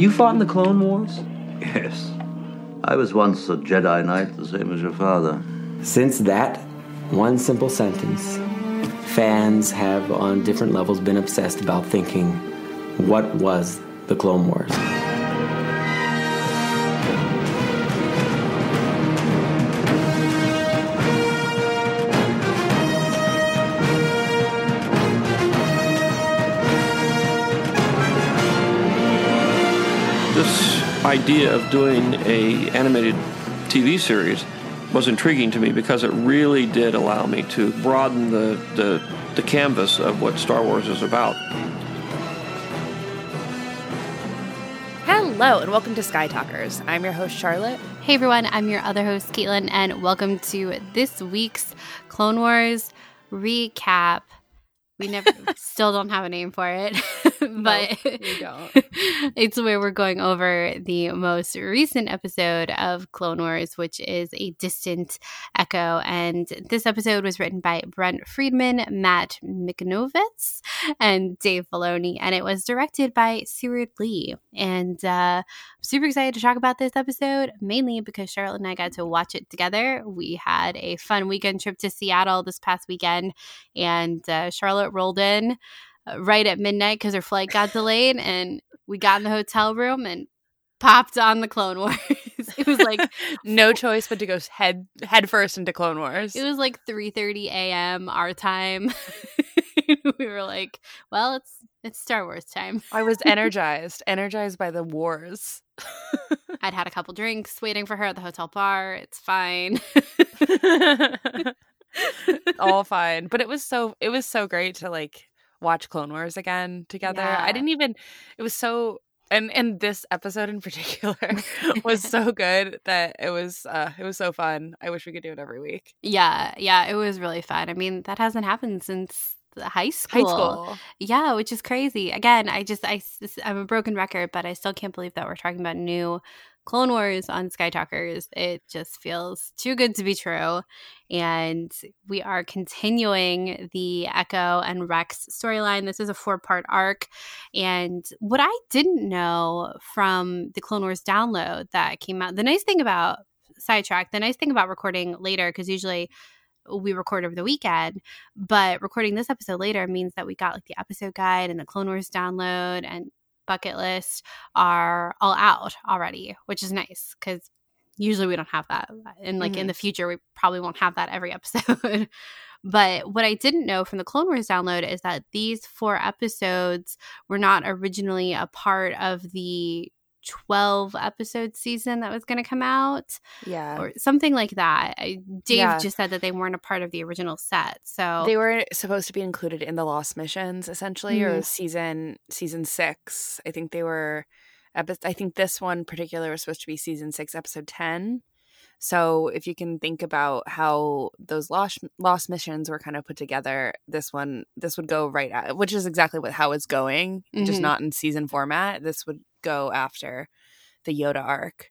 You fought in the Clone Wars? Yes. I was once a Jedi Knight, the same as your father. Since that one simple sentence, fans have on different levels been obsessed about thinking, what was the Clone Wars? Idea of doing an animated TV series was intriguing to me because it really did allow me to broaden the canvas of what Star Wars is about. Hello and welcome to Sky Talkers. I'm your host, Charlotte. Hey everyone, I'm your other host, Caitlin, and welcome to this week's Clone Wars recap. We still don't have a name for it, but we don't. It's where we're going over the most recent episode of Clone Wars, which is A Distant Echo. And this episode was written by Brent Friedman, Matt Michnovetz, and Dave Filoni, and it was directed by Seward Lee. And I'm super excited to talk about this episode, mainly because Charlotte and I got to watch it together. We had a fun weekend trip to Seattle this past weekend, and Charlotte rolled in right at midnight because her flight got delayed, and we got in the hotel room and popped on the Clone Wars. It was like no choice but to go head first into Clone Wars. It was like 3:30 a.m. our time. We were like, well, it's Star Wars time. I was energized by the wars. I'd had a couple drinks waiting for her at the hotel bar. It's fine. All fine, but it was so great to like watch Clone Wars again together. Yeah. And this episode in particular was so good that it was so fun. I wish we could do it every week. Yeah, it was really fun. I mean, that hasn't happened since high school. Yeah, which is crazy. Again, I'm a broken record, but I still can't believe that we're talking about new Clone Wars on Sky Talkers. It just feels too good to be true. And we are continuing the Echo and Rex storyline. This is a 4-part arc. And what I didn't know from the Clone Wars download that came out, the nice thing about recording later, because usually we record over the weekend, but recording this episode later means that we got like the episode guide and the Clone Wars download and bucket list are all out already, which is nice because usually we don't have that, and like in the future we probably won't have that every episode. But what I didn't know from the Clone Wars download is that these 4 episodes were not originally a part of the 12 episode season that was going to come out, or something like that. Dave just said that they weren't a part of the original set, so they were supposed to be included in the Lost Missions, essentially, or season 6. I think they were. I think this one in particular was supposed to be season 6, episode 10. So if you can think about how those lost missions were kind of put together, this would go right at, which is exactly how it's going, just not in season format. This would go after the Yoda arc,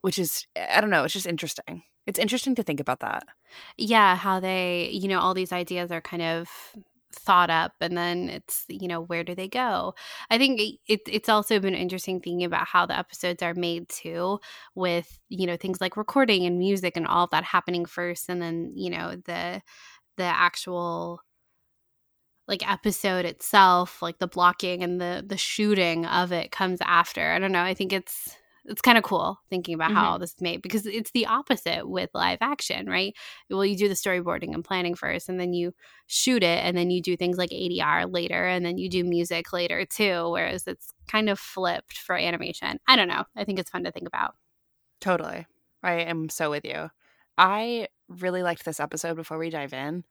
which is, I don't know, it's just interesting. It's interesting to think about that. Yeah, how they, all these ideas are kind of thought up, and then it's, where do they go? I think it's also been interesting thinking about how the episodes are made too, with, things like recording and music and all of that happening first, and then, the actual like episode itself, like the blocking and the shooting of it comes after. I don't know. I think it's kind of cool thinking about how all this is made, because it's the opposite with live action, right? Well, you do the storyboarding and planning first, and then you shoot it, and then you do things like ADR later, and then you do music later too, whereas it's kind of flipped for animation. I don't know. I think it's fun to think about. Totally. I am so with you. I really liked this episode before we dive in.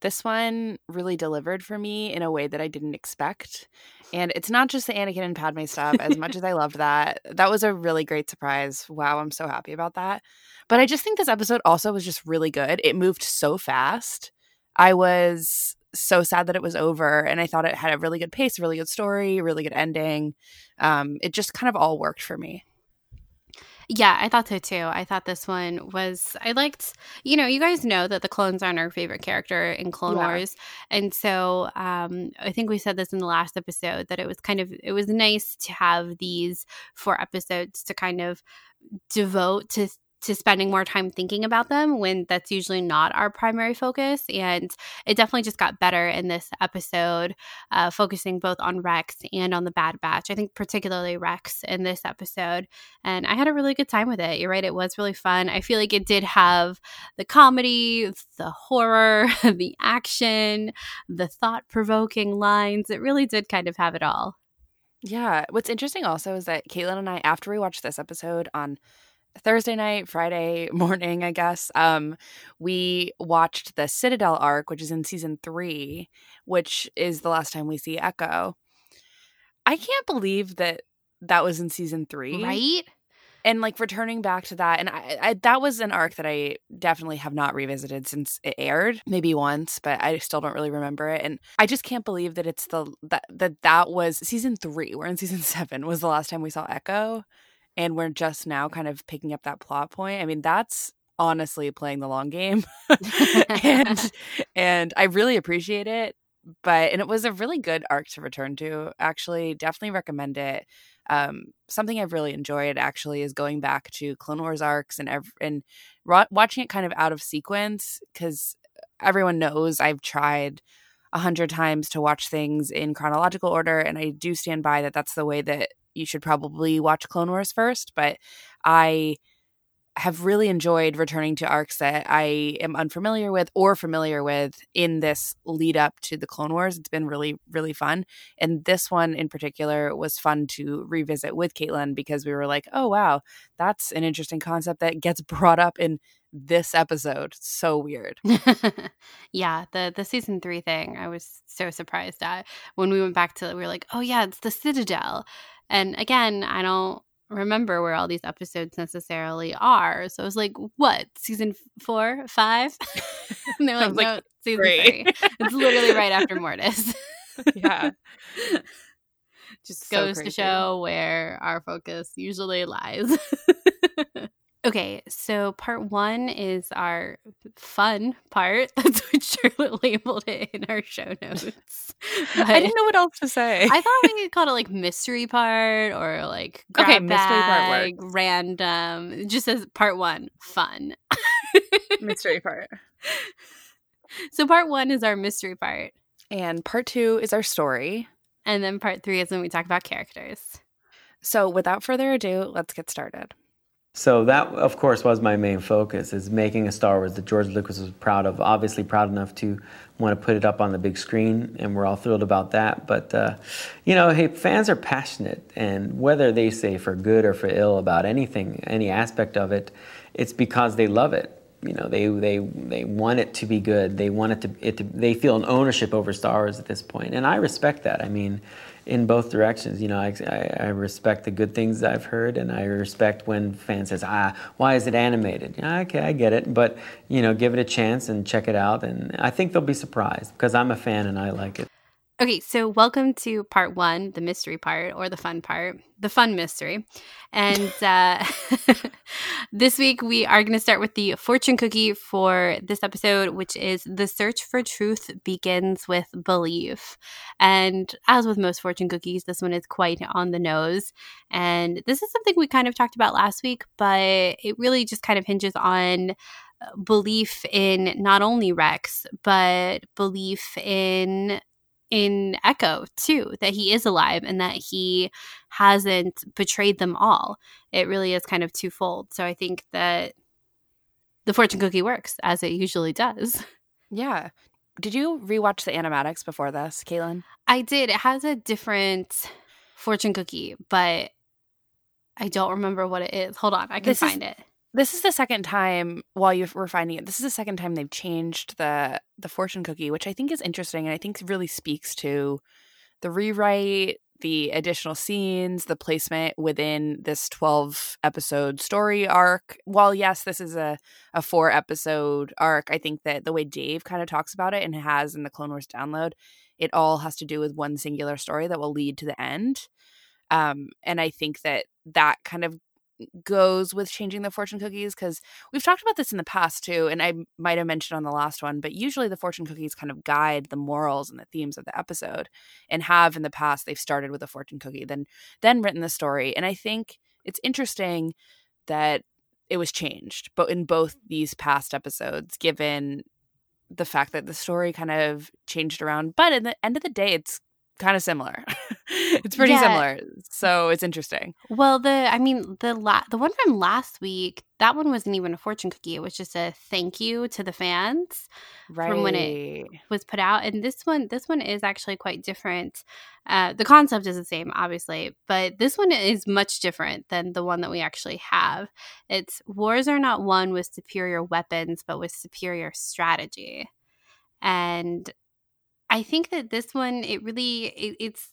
This one really delivered for me in a way that I didn't expect. And it's not just the Anakin and Padme stuff, as much as I loved that. That was a really great surprise. Wow, I'm so happy about that. But I just think this episode also was just really good. It moved so fast. I was so sad that it was over, and I thought it had a really good pace, a really good story, a really good ending. It just kind of all worked for me. Yeah, I thought so too. I thought this one was, I liked, you know, you guys know that the clones aren't our favorite character in Clone Wars. And so I think we said this in the last episode that it was kind of, it was nice to have these 4 episodes to kind of devote to spending more time thinking about them when that's usually not our primary focus. And it definitely just got better in this episode, focusing both on Rex and on the Bad Batch. I think particularly Rex in this episode. And I had a really good time with it. You're right. It was really fun. I feel like it did have the comedy, the horror, the action, the thought-provoking lines. It really did kind of have it all. Yeah. What's interesting also is that Caitlin and I, after we watched this episode on Thursday night, Friday morning, I guess, we watched the Citadel arc, which is in season 3, which is the last time we see Echo. I can't believe that that was in season 3. Right? And like returning back to that. And I that was an arc that I definitely have not revisited since it aired. Maybe once, but I still don't really remember it. And I just can't believe that it's that was season 3. We're in season 7 was the last time we saw Echo. And we're just now kind of picking up that plot point. I mean, that's honestly playing the long game. and I really appreciate it. And it was a really good arc to return to, actually. Definitely recommend it. Something I've really enjoyed, actually, is going back to Clone Wars arcs and watching it kind of out of sequence. Because everyone knows I've tried 100 times to watch things in chronological order. And I do stand by that that's the way that you should probably watch Clone Wars first, but I have really enjoyed returning to arcs that I am unfamiliar with or familiar with in this lead up to the Clone Wars. It's been really, really fun. And this one in particular was fun to revisit with Caitlin because we were like, oh, wow, that's an interesting concept that gets brought up in this episode. So weird. Yeah, the season 3 thing I was so surprised at. When we went back to it, we were like, oh, yeah, it's the Citadel. And again, I don't remember where all these episodes necessarily are. So I was like, what? Season 4, 5? And they're like, no, season 3. It's literally right after Mortis. Yeah. Just so goes crazy. To show where our focus usually lies. Okay, so part 1 is our fun part. That's what Charlotte labeled it in our show notes. But I didn't know what else to say. I thought we could call it like mystery part or like grab bag, mystery part works. Random. It just says part 1, fun. Mystery part. So part 1 is our mystery part. And part 2 is our story. And then part 3 is when we talk about characters. So without further ado, let's get started. So that, of course, was my main focus, is making a Star Wars that George Lucas was proud of, obviously proud enough to want to put it up on the big screen, and we're all thrilled about that. But, you know, hey, fans are passionate, and whether they say for good or for ill about anything, any aspect of it, it's because they love it. You know, they want it to be good. They want it to they feel an ownership over Star Wars at this point, and I respect that. I mean, in both directions, you know, I respect the good things I've heard, and I respect when fans says, why is it animated? Yeah, okay, I get it, but, you know, give it a chance and check it out, and I think they'll be surprised, because I'm a fan and I like it. Okay, so welcome to part 1, the mystery part, or the fun part, the fun mystery. And this week we are going to start with the fortune cookie for this episode, which is the search for truth begins with belief. And as with most fortune cookies, this one is quite on the nose. And this is something we kind of talked about last week, but it really just kind of hinges on belief in not only Rex, but belief in Echo too, that he is alive and that he hasn't betrayed them all. It really is kind of twofold. So I think that the fortune cookie works as it usually does. Yeah. Did you rewatch the animatics before this, Caitlin? I did. It has a different fortune cookie, but I don't remember what it is. Hold on. I can find it. This is the second time, while you were finding it, this is the second time they've changed the fortune cookie, which I think is interesting and I think really speaks to the rewrite, the additional scenes, the placement within this 12-episode story arc. While, yes, this is a 4-episode arc, I think that the way Dave kind of talks about it and has in the Clone Wars download, it all has to do with one singular story that will lead to the end. And I think that kind of goes with changing the fortune cookies, because we've talked about this in the past too, and I might have mentioned on the last one, but usually the fortune cookies kind of guide the morals and the themes of the episode, and have in the past. They've started with a fortune cookie, then written the story, and I think it's interesting that it was changed, but in both these past episodes, given the fact that the story kind of changed around, but in the end of the day, it's kind of similar. It's pretty similar. So it's interesting. Well, the one from last week, that one wasn't even a fortune cookie. It was just a thank you to the fans from when it was put out. And this one is actually quite different. The concept is the same, obviously, but this one is much different than the one that we actually have. It's wars are not won with superior weapons, but with superior strategy. And I think that this one, it's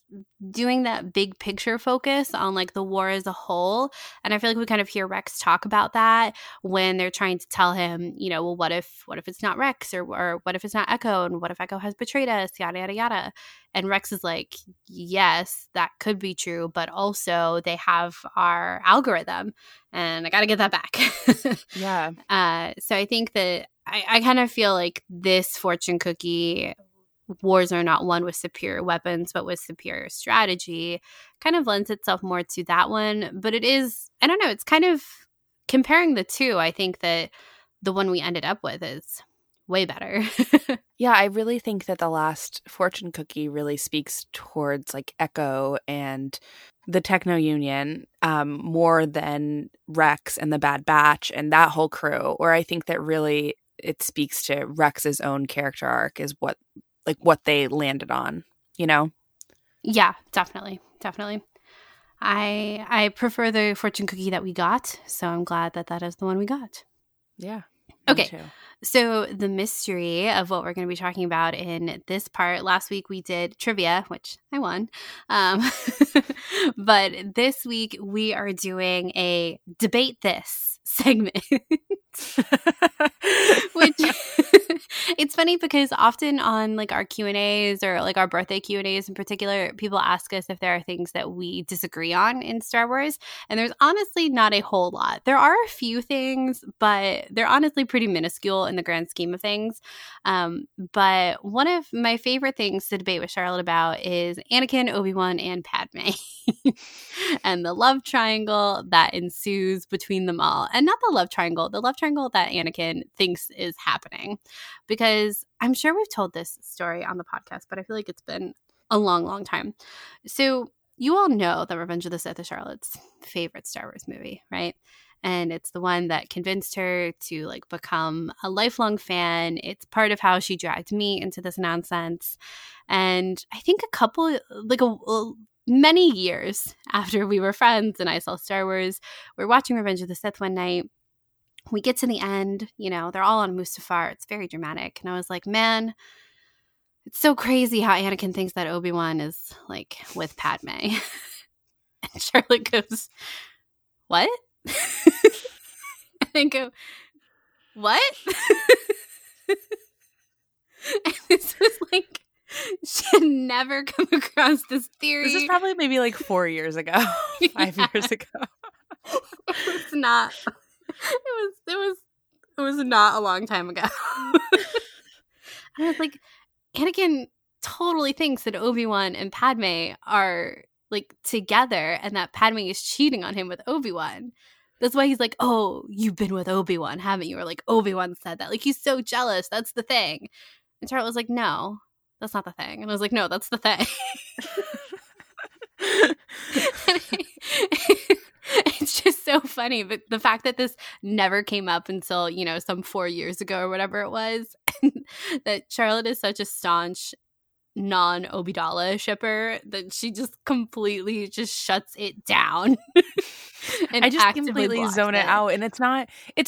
doing that big picture focus on like the war as a whole. And I feel like we kind of hear Rex talk about that when they're trying to tell him, you know, well, what if it's not Rex or what if it's not Echo, and what if Echo has betrayed us, yada, yada, yada. And Rex is like, yes, that could be true, but also they have our algorithm and I got to get that back. Yeah. So I think that I kind of feel like this fortune cookie, wars are not won with superior weapons, but with superior strategy, kind of lends itself more to that one. But it is, I don't know, it's kind of comparing the two. I think that the one we ended up with is way better. Yeah, I really think that the last fortune cookie really speaks towards like Echo and the Techno Union more than Rex and the Bad Batch and that whole crew. Or I think that really it speaks to Rex's own character arc is what they landed on, you know? Yeah, definitely. I prefer the fortune cookie that we got, so I'm glad that is the one we got. Yeah. Okay. Too. So the mystery of what we're going to be talking about in this part. Last week we did trivia, which I won. But this week we are doing a debate this segment, which it's funny because often on like our Q&As or like our birthday Q&As in particular, people ask us if there are things that we disagree on in Star Wars. And there's honestly not a whole lot. There are a few things, but they're honestly pretty minuscule in the grand scheme of things. But one of my favorite things to debate with Charlotte about is Anakin, Obi-Wan, and Padme and the love triangle that ensues between them all. And not the love triangle that Anakin thinks is happening. Because I'm sure we've told this story on the podcast, but I feel like it's been a long, long time. So you all know that Revenge of the Sith is Charlotte's favorite Star Wars movie, right? And it's the one that convinced her to like become a lifelong fan. It's part of how she dragged me into this nonsense. And I think many years after we were friends and I saw Star Wars, we're watching Revenge of the Sith one night. We get to the end, you know, they're all on Mustafar. It's very dramatic. And I was like, man, it's so crazy how Anakin thinks that Obi-Wan is like with Padme. And Charlotte goes, what? And I go, what? And this was like, she had never come across this theory. This is probably maybe like 4 years ago, 5 years ago. It's not. It was not a long time ago. And I was like, Anakin totally thinks that Obi-Wan and Padme are like together and that Padme is cheating on him with Obi-Wan. That's why he's like, oh, you've been with Obi-Wan, haven't you? Or like, Obi-Wan said that. Like, he's so jealous. That's the thing. And Charlotte was like, no, that's not the thing. And I was like, no, that's the thing. It's just so funny. But the fact that this never came up until, you know, some 4 years ago or whatever it was, that Charlotte is such a staunch non-Obidala shipper that she just completely just shuts it down. And I just completely zone it out. And it's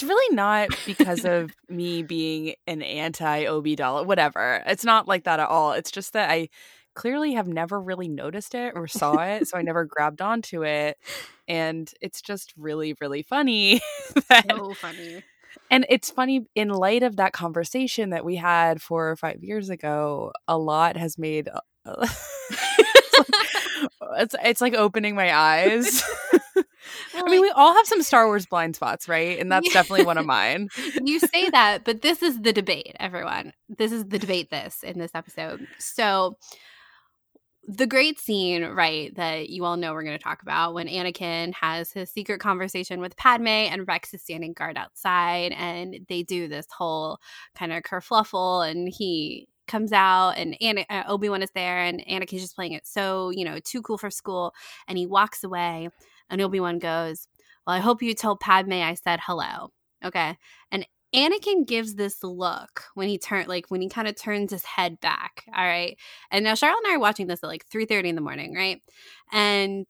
really not because of me being an anti-Obidala, whatever. It's not like that at all. It's just that I clearly have never really noticed it or saw it, so I never grabbed onto it. And it's just really, really funny. So funny. And it's funny, in light of that conversation that we had 4 or 5 years ago, a lot has made it's like opening my eyes. Well, I mean, we all have some Star Wars blind spots, right? And that's definitely one of mine. You say that, but this is the debate, everyone. This is the debate in this episode. So the great scene, right, that you all know we're going to talk about when Anakin has his secret conversation with Padme and Rex is standing guard outside and they do this whole kind of kerfluffle and he comes out and Obi-Wan is there and Anakin's just playing it so, you know, too cool for school, and he walks away and Obi-Wan goes, well, I hope you told Padme I said hello. Okay. And Anakin gives this look when he kind of turns his head back. All right. And now Charlotte and I are watching this at like 3:30 in the morning. Right. And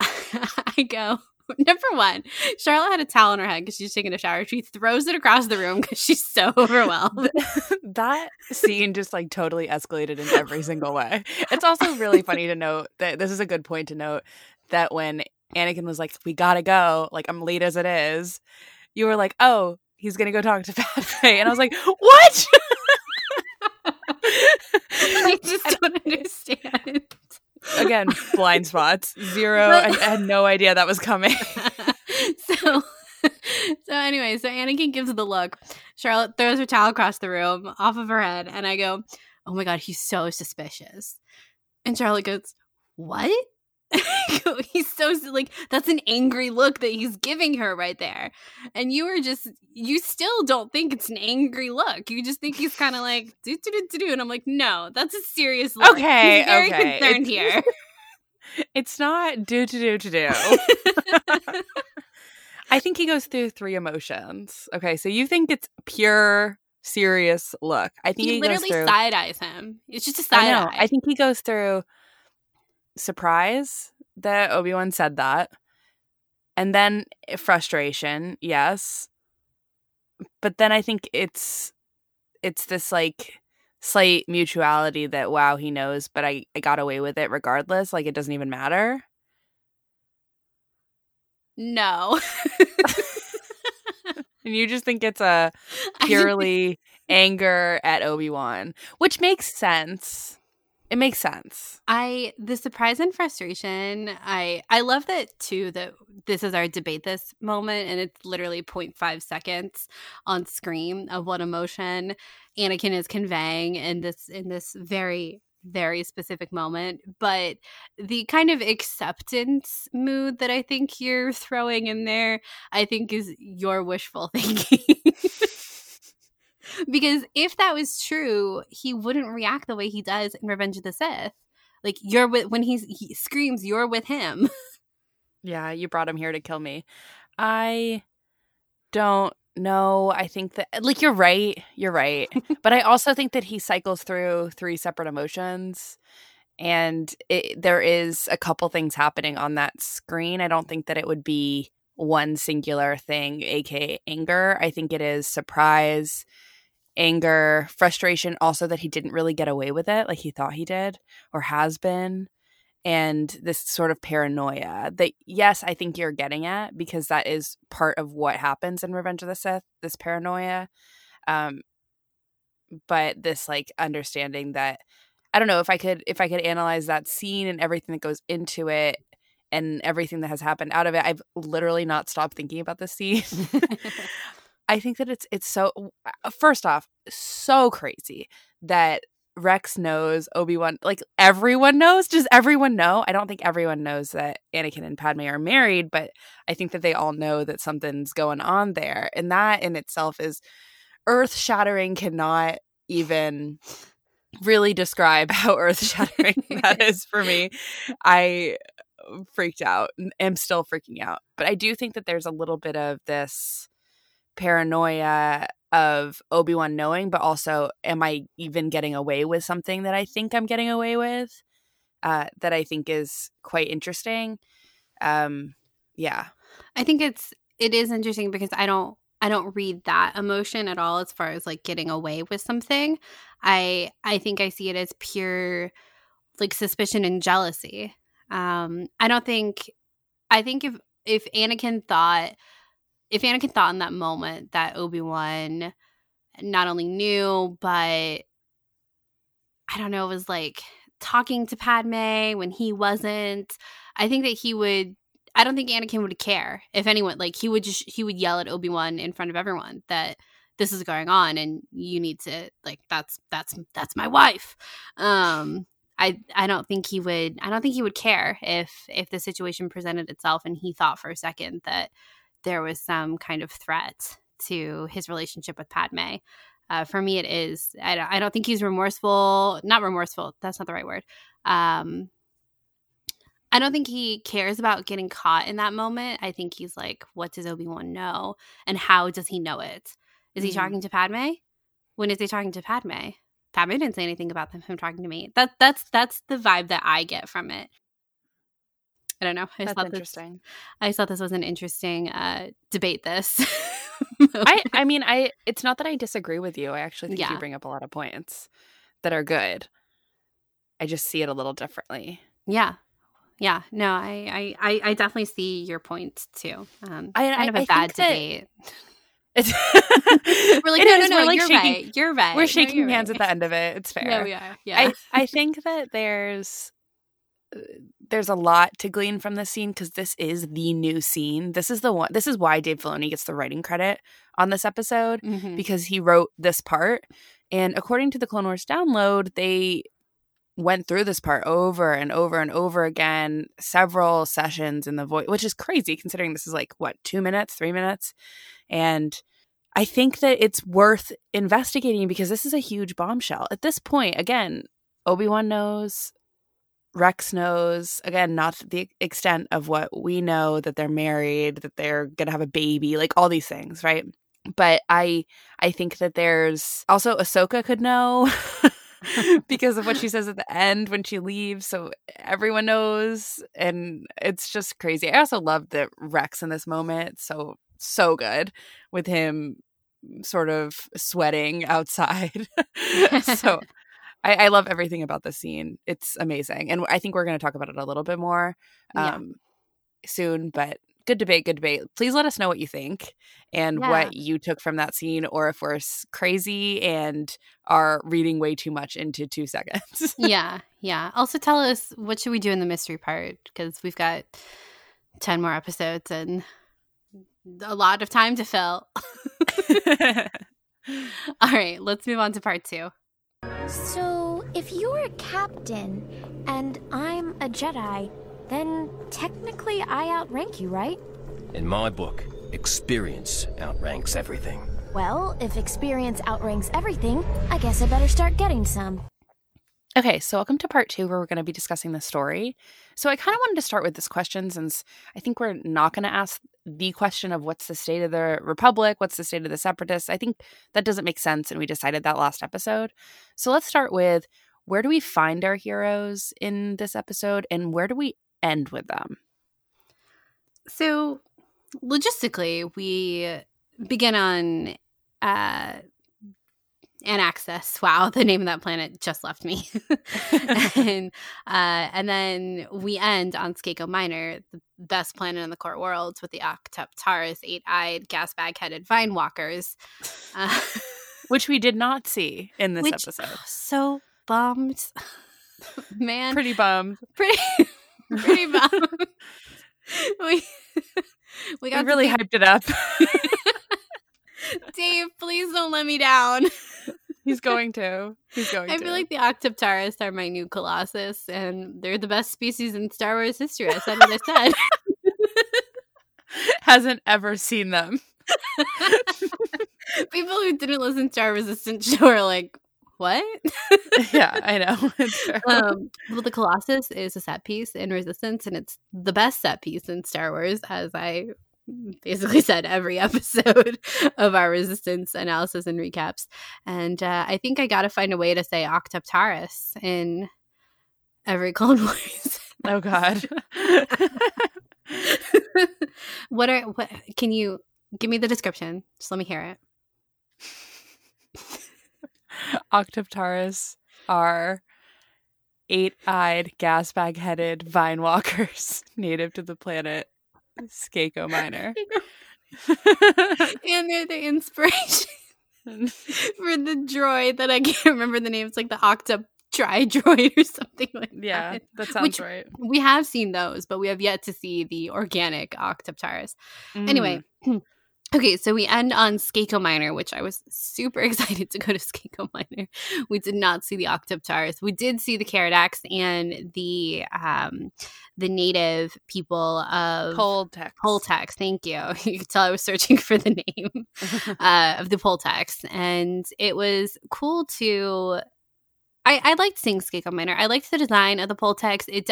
I go, number one, Charlotte had a towel on her head because she's taking a shower. She throws it across the room because she's so overwhelmed. That scene just like totally escalated in every single way. It's also really funny to note that this is a good point to note that when Anakin was like, we got to go, like, I'm late as it is, you were like, oh, he's going to go talk to Padme. And I was like, what? I just don't understand. Again, blind spots. Zero. I had no idea that was coming. So anyway, so Anakin gives the look. Charlotte throws her towel across the room off of her head. And I go, oh my God, he's so suspicious. And Charlotte goes, what? He's so, like, that's an angry look that he's giving her right there. And you still don't think it's an angry look. You just think he's kind of like, do, do, do, do, do. And I'm like, no, that's a serious look. Okay. He's very concerned here. It's not do, do, do, do. I think he goes through three emotions. Okay. So you think it's pure, serious look. I think he literally side eyes him. It's just a side eye. I think he goes through surprise that Obi-Wan said that, and then frustration, yes, but then I think it's this like slight mutuality that, wow, he knows, but I got away with it regardless, like it doesn't even matter. No. And you just think it's a purely anger at Obi-Wan, which makes sense. It makes sense. The surprise and frustration, I love that, too, that this is our debate this moment, and it's literally 0.5 seconds on screen of what emotion Anakin is conveying in this very, very specific moment. But the kind of acceptance mood that I think you're throwing in there, I think is your wishful thinking. Because if that was true, he wouldn't react the way he does in Revenge of the Sith. Like, you're with, when he screams, you're with him. Yeah, you brought him here to kill me. I don't know. I think that, like, you're right. But I also think that he cycles through three separate emotions. And there is a couple things happening on that screen. I don't think that it would be one singular thing, aka anger. I think it is surprise, anger, frustration, also that he didn't really get away with it like he thought he did or has been, and this sort of paranoia that, yes, I think you're getting at, because that is part of what happens in Revenge of the Sith, this paranoia, but this like understanding that, I don't know, if I could analyze that scene and everything that goes into it and everything that has happened out of it, I've literally not stopped thinking about this scene. I think that it's so, first off, so crazy that Rex knows Obi-Wan, like everyone knows. Does everyone know? I don't think everyone knows that Anakin and Padme are married, but I think that they all know that something's going on there. And that in itself is earth-shattering, cannot even really describe how earth-shattering that is for me. I freaked out. I'm still freaking out. But I do think that there's a little bit of this paranoia of Obi-Wan knowing, but also, am I even getting away with something that I think I'm getting away with, that I think is quite interesting. Yeah. I think it is interesting because I don't read that emotion at all as far as like getting away with something. I think I see it as pure like suspicion and jealousy. I think if Anakin thought – if Anakin thought in that moment that Obi-Wan not only knew, but I don't know, it was like talking to Padme when he wasn't, I think that he would – I don't think Anakin would care if anyone, like, he would yell at Obi-Wan in front of everyone that this is going on and you need to, like, that's my wife. I don't think he would care if the situation presented itself and he thought for a second that there was some kind of threat to his relationship with Padme. For me, it is. I don't think he's remorseful. Not remorseful. That's not the right word. I don't think he cares about getting caught in that moment. I think he's like, what does Obi-Wan know? And how does he know it? Is he talking to Padme? When is he talking to Padme? Padme didn't say anything about him talking to me. That's the vibe that I get from it. I don't know. I just thought this was an interesting debate this. I mean, it's not that I disagree with you. I actually think you bring up a lot of points that are good. I just see it a little differently. Yeah. Yeah. No, I definitely see your points too. Kind of a bad debate. You're right. You're right. We're shaking hands at the end of it. It's fair. Yeah, we are. Yeah. I think that there's a lot to glean from this scene because this is the new scene. This is the one. This is why Dave Filoni gets the writing credit on this episode because he wrote this part. And according to the Clone Wars download, they went through this part over and over and over again, several sessions in the voice, which is crazy considering this is like, what, 2 minutes, 3 minutes? And I think that it's worth investigating because this is a huge bombshell. At this point, again, Obi-Wan knows. Rex knows, again, not the extent of what we know, that they're married, that they're gonna have a baby, like all these things, right? But I think that there's also Ahsoka could know because of what she says at the end when she leaves, so everyone knows, and it's just crazy. I also love that Rex in this moment, so good, with him sort of sweating outside. So I love everything about this scene. It's amazing. And I think we're going to talk about it a little bit more soon. But good debate. Please let us know what you think and what you took from that scene, or if we're crazy and are reading way too much into 2 seconds. Yeah. Also tell us, what should we do in the mystery part? Because we've got 10 more episodes and a lot of time to fill. All right. Let's move on to part 2. So, if you're a captain and I'm a Jedi, then technically I outrank you, right? In my book, experience outranks everything. Well, if experience outranks everything, I guess I better start getting some. Okay, so welcome to part 2 where we're going to be discussing the story. So I kind of wanted to start with this question since I think we're not going to ask the question of what's the state of the Republic, what's the state of the Separatists. I think that doesn't make sense, and we decided that last episode. So let's start with, where do we find our heroes in this episode, and where do we end with them? So logistically, we begin on Anaxis. Wow, the name of that planet just left me. and then we end on Skako Minor, the best planet in the court world, with the Octoptaurus, 8-eyed, gas bag-headed vine walkers, which we did not see in this episode. Oh, so bummed, man. Pretty bummed. We really hyped it up. Dave, please don't let me down. He's going to. I feel like the Octoptaurus are my new Colossus, and they're the best species in Star Wars history. I said what I said. Hasn't ever seen them. People who didn't listen to our Resistance show are like, what? Yeah, I know. It's true. Well, the Colossus is a set piece in Resistance, and it's the best set piece in Star Wars, as I basically said every episode of our Resistance analysis and recaps. And I think I gotta find a way to say Octoptaurus in every Clone Wars. Oh god. What can you give me the description? Just let me hear it. Octoptaurus are 8-eyed, gas bag headed vine walkers native to the planet Skako Minor. And they're the inspiration for the droid that I can't remember the name. It's like the Octa Try Droid or something like that. Yeah, that sounds right. We have seen those, but we have yet to see the organic Octoptyrus. Anyway, okay, so we end on Skako Minor, which I was super excited to go to Skako Minor. We did not see the Octoptyrus. We did see the Caradax and the native people of Poltex. Thank you. You could tell I was searching for the name of the Poltex, and it was cool to. I liked seeing Skako Minor. I liked the design of the Poltex. We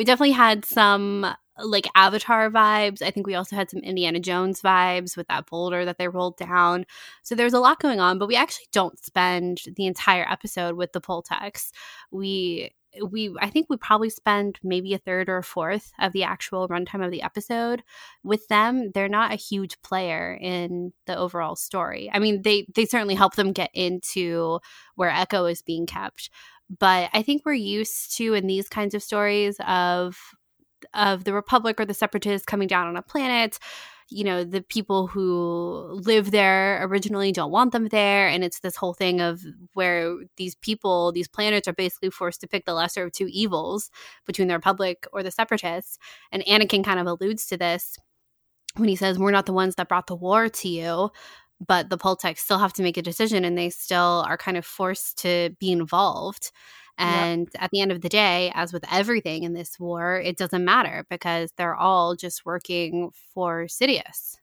definitely had some like Avatar vibes. I think we also had some Indiana Jones vibes with that boulder that they rolled down. So there's a lot going on, but we actually don't spend the entire episode with the Poltex. I think we probably spend maybe a third or a fourth of the actual runtime of the episode with them. They're not a huge player in the overall story. I mean, they certainly help them get into where Echo is being kept. But I think we're used to in these kinds of stories of the Republic or the Separatists coming down on a planet. You know, the people who live there originally don't want them there. And it's this whole thing of where these people, these planets are basically forced to pick the lesser of two evils between the Republic or the Separatists. And Anakin kind of alludes to this when he says, we're not the ones that brought the war to you, but the Poltex still have to make a decision and they still are kind of forced to be involved. And at the end of the day, as with everything in this war, it doesn't matter because they're all just working for Sidious.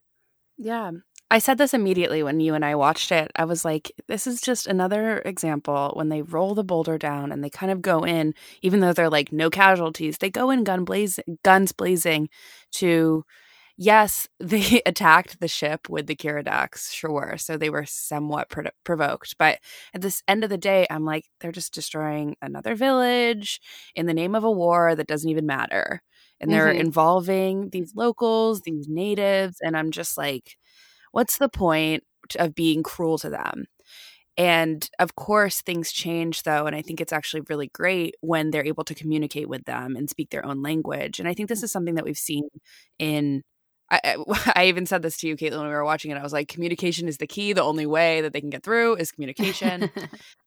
Yeah. I said this immediately when you and I watched it. I was like, this is just another example when they roll the boulder down and they kind of go in, even though they're like no casualties, they go in guns blazing to... Yes, they attacked the ship with the Caradax, sure, so they were somewhat provoked. But at this end of the day, I'm like, they're just destroying another village in the name of a war that doesn't even matter. And they're involving these locals, these natives, and I'm just like, what's the point of being cruel to them? And of course, things change, though, and I think it's actually really great when they're able to communicate with them and speak their own language. And I think this is something that we've seen in... I even said this to you, Caitlin, when we were watching it. I was like, communication is the key. The only way that they can get through is communication.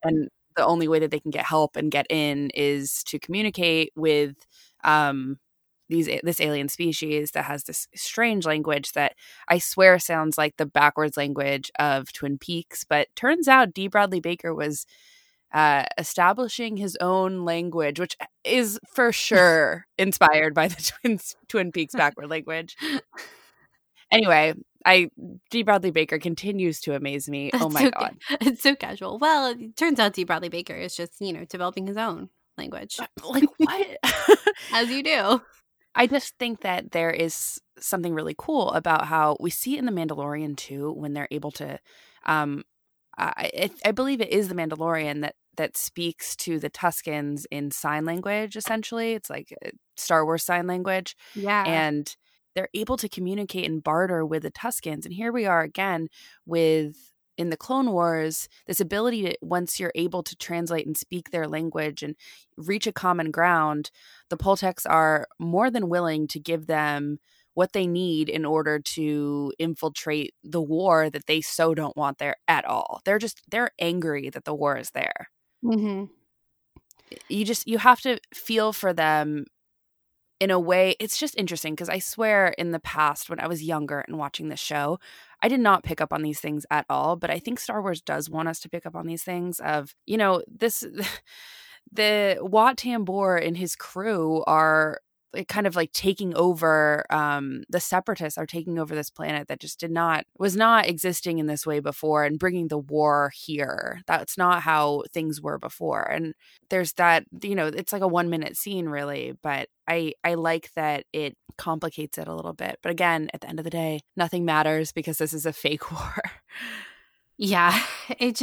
And the only way that they can get help and get in is to communicate with this alien species that has this strange language that I swear sounds like the backwards language of Twin Peaks. But turns out Dee Bradley Baker was establishing his own language, which is for sure inspired by the Twin Peaks backward language. Anyway, Dee Bradley Baker continues to amaze me. That's God. It's so casual. Well, it turns out Dee Bradley Baker is just, you know, developing his own language. Like what? As you do. I just think that there is something really cool about how we see it in The Mandalorian too, when they're able to I believe it is The Mandalorian that speaks to the Tuskens in sign language, essentially. It's like Star Wars sign language. Yeah. And they're able to communicate and barter with the Tuskens. And here we are again with, in the Clone Wars, this ability to, once you're able to translate and speak their language and reach a common ground, the Poltex are more than willing to give them what they need in order to infiltrate the war that they so don't want there at all. They're angry that the war is there. Mm-hmm. You have to feel for them in a way. It's just interesting because I swear in the past when I was younger and watching this show, I did not pick up on these things at all. But I think Star Wars does want us to pick up on these things of, you know, this, the Wat Tambor and his crew are... It kind of like taking over, the Separatists are taking over this planet that just was not existing in this way before and bringing the war here. That's not how things were before. And there's that, you know, it's like a 1-minute scene really, but I like that it complicates it a little bit. But again, at the end of the day, nothing matters because this is a fake war. Yeah, it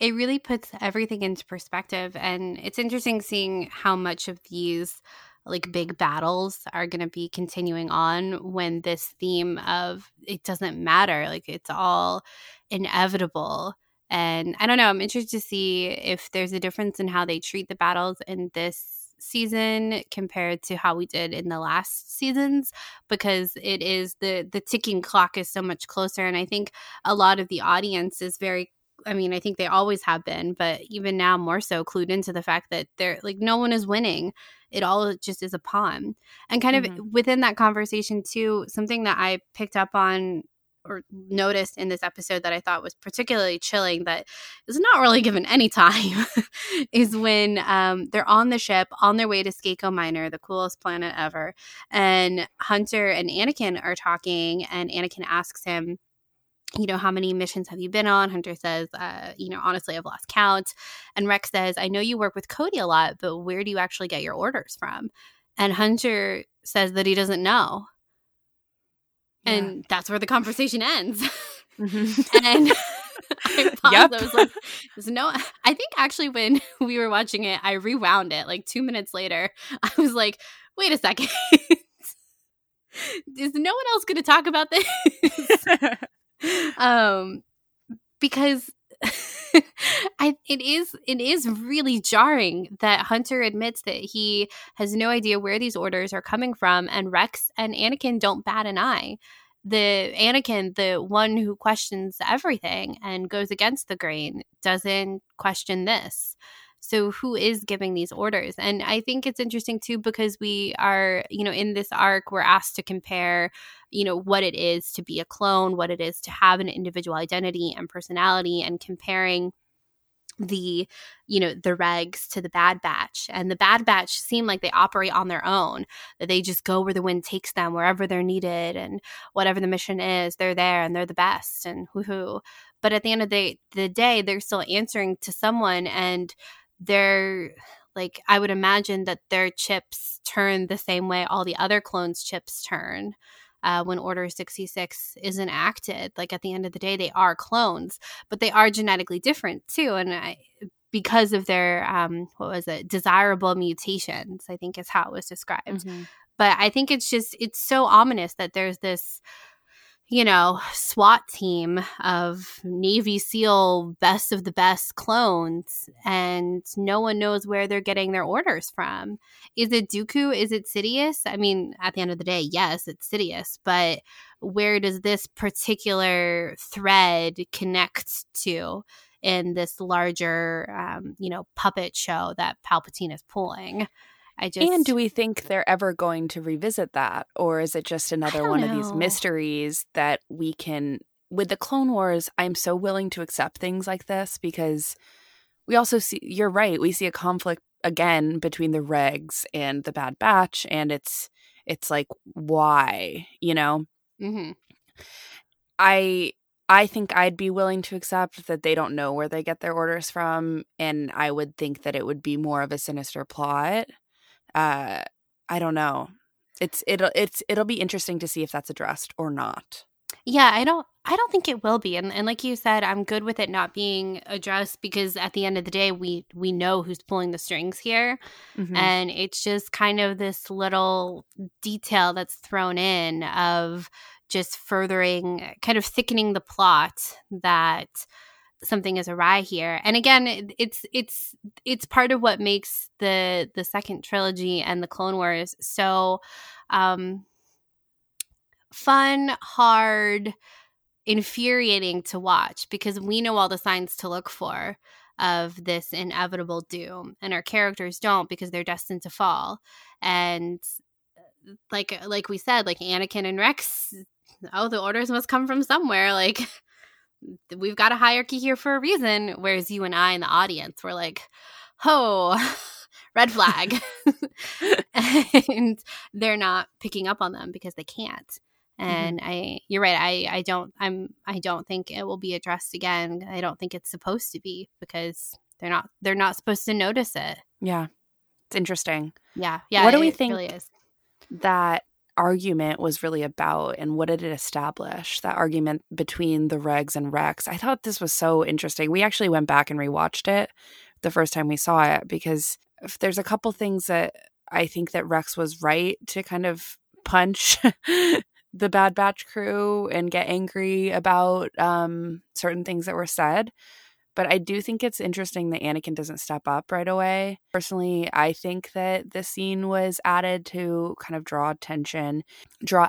really puts everything into perspective. And it's interesting seeing how much of these like big battles are going to be continuing on when this theme of it doesn't matter, like it's all inevitable. And I don't know, I'm interested to see if there's a difference in how they treat the battles in this season compared to how we did in the last seasons, because it is the ticking clock is so much closer. And I think a lot of the audience is very I mean, I think they always have been, but even now more so clued into the fact that they're like, no one is winning. It all just is a pawn. And kind of within that conversation too, something that I picked up on or noticed in this episode that I thought was particularly chilling that is not really given any time is when they're on the ship on their way to Skako Minor, the coolest planet ever. And Hunter and Anakin are talking, and Anakin asks him, you know, how many missions have you been on? Hunter says, you know, honestly, I've lost count. And Rex says, I know you work with Cody a lot, but where do you actually get your orders from? And Hunter says that he doesn't know. Yeah. And that's where the conversation ends. And I paused. Yep. I was like, there's no, I think actually when we were watching it, I rewound it like 2 minutes later. I was like, wait a second. Is no one else going to talk about this? Because it is really jarring that Hunter admits that he has no idea where these orders are coming from, and Rex and Anakin don't bat an eye. Anakin, the one who questions everything and goes against the grain, doesn't question this. So who is giving these orders? And I think it's interesting too, because we are, you know, in this arc, we're asked to compare, you know, what it is to be a clone, what it is to have an individual identity and personality, and comparing the, you know, the regs to the Bad Batch. And the Bad Batch seem like they operate on their own, that they just go where the wind takes them, wherever they're needed, and whatever the mission is, they're there and they're the best and woohoo. But at the end of the day, they're still answering to someone, and they're like, I would imagine that their chips turn the same way all the other clones' chips turn when Order 66 is enacted. Like, at the end of the day, they are clones, but they are genetically different too. And because of their desirable mutations, I think is how it was described. But I think it's so ominous that there's this, you know, SWAT team of Navy SEAL best of the best clones, and no one knows where they're getting their orders from. Is it Dooku? Is it Sidious? I mean, at the end of the day, yes, it's Sidious, but where does this particular thread connect to in this larger, you know, puppet show that Palpatine is pulling? And do we think they're ever going to revisit that? Or is it just another one of these mysteries that we can – with the Clone Wars, I'm so willing to accept things like this, because we also see – you're right. We see a conflict again between the regs and the Bad Batch, and it's like, why, you know? I think I'd be willing to accept that they don't know where they get their orders from, and I would think that it would be more of a sinister plot. I don't know. It'll be interesting to see if that's addressed or not. Yeah, I don't think it will be. And like you said, I'm good with it not being addressed, because at the end of the day, we know who's pulling the strings here. And it's just kind of this little detail that's thrown in of just furthering, kind of thickening the plot that something is awry here. And again, it's part of what makes the second trilogy and the Clone Wars so fun, hard, infuriating to watch, because we know all the signs to look for of this inevitable doom, and our characters don't, because they're destined to fall. And like we said, like Anakin and Rex, the orders must come from somewhere. Like, we've got a hierarchy here for a reason, whereas you and I in the audience were like, oh, red flag. And they're not picking up on them because they can't. And you're right. I don't think it will be addressed again. I don't think it's supposed to be, because they're not supposed to notice it. Yeah. It's interesting. Yeah. Yeah. What do we think really is that argument was really about, and what did it establish, that argument between the regs and Rex? I thought this was so interesting. We actually went back and rewatched it the first time we saw it, because if there's a couple things that I think that Rex was right to kind of punch the Bad Batch crew and get angry about certain things that were said. But I do think it's interesting that Anakin doesn't step up right away. Personally, I think that this scene was added to kind of draw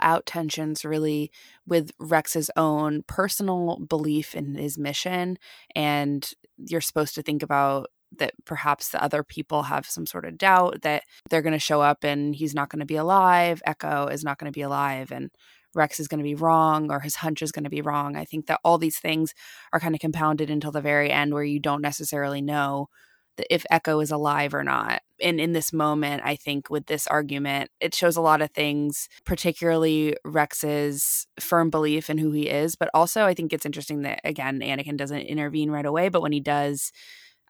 out tensions really with Rex's own personal belief in his mission. And you're supposed to think about that perhaps the other people have some sort of doubt that they're going to show up and he's not going to be alive. Echo is not going to be alive. And Rex is going to be wrong, or his hunch is going to be wrong. I think that all these things are kind of compounded until the very end where you don't necessarily know that if Echo is alive or not. And in this moment, I think with this argument, it shows a lot of things, particularly Rex's firm belief in who he is. But also I think it's interesting that, again, Anakin doesn't intervene right away. But when he does,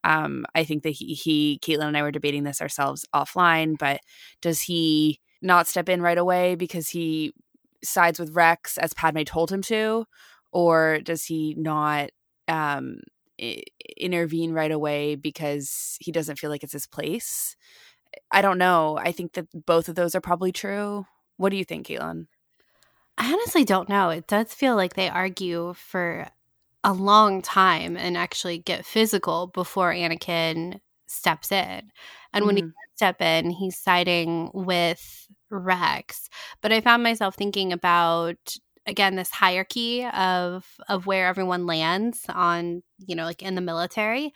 I think that he Caitlin and I were debating this ourselves offline, but does he not step in right away because he sides with Rex as Padme told him to, or does he not intervene right away because he doesn't feel like it's his place? I don't know. I think that both of those are probably true. What do you think, Caitlin? I honestly don't know. It does feel like they argue for a long time and actually get physical before Anakin steps in. And when he does step in, he's siding with Rex. But I found myself thinking about, again, this hierarchy of where everyone lands on, you know, like in the military.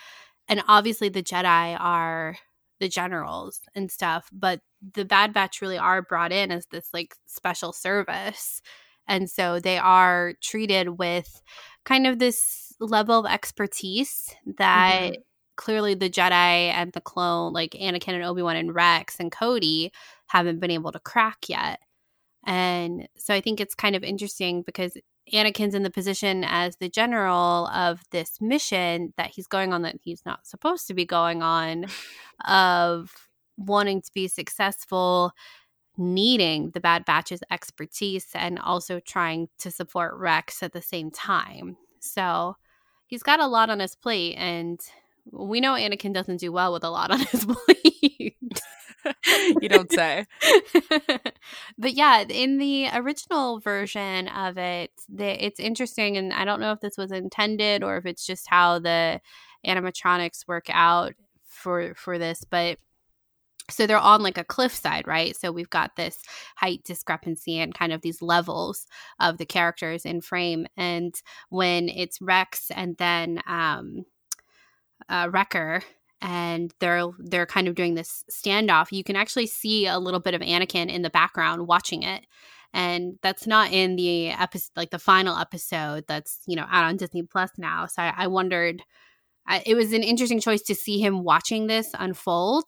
And obviously the Jedi are the generals and stuff, but the Bad Batch really are brought in as this like special service. And so they are treated with kind of this level of expertise that clearly the Jedi and the clone, like Anakin and Obi-Wan and Rex and Cody, haven't been able to crack yet. And so I think it's kind of interesting because Anakin's in the position as the general of this mission that he's going on, that he's not supposed to be going on, of wanting to be successful, needing the Bad Batch's expertise, and also trying to support Rex at the same time. So he's got a lot on his plate, and we know Anakin doesn't do well with a lot on his plate. You don't say. But yeah, in the original version of it, it's interesting, and I don't know if this was intended or if it's just how the animatronics work out for this, but so they're on like a cliffside, right? So we've got this height discrepancy and kind of these levels of the characters in frame. And when it's Rex and then Wrecker, and they're kind of doing this standoff, you can actually see a little bit of Anakin in the background watching it. And that's not in the episode, like the final episode that's, you know, out on Disney Plus now. So I wondered, it was an interesting choice to see him watching this unfold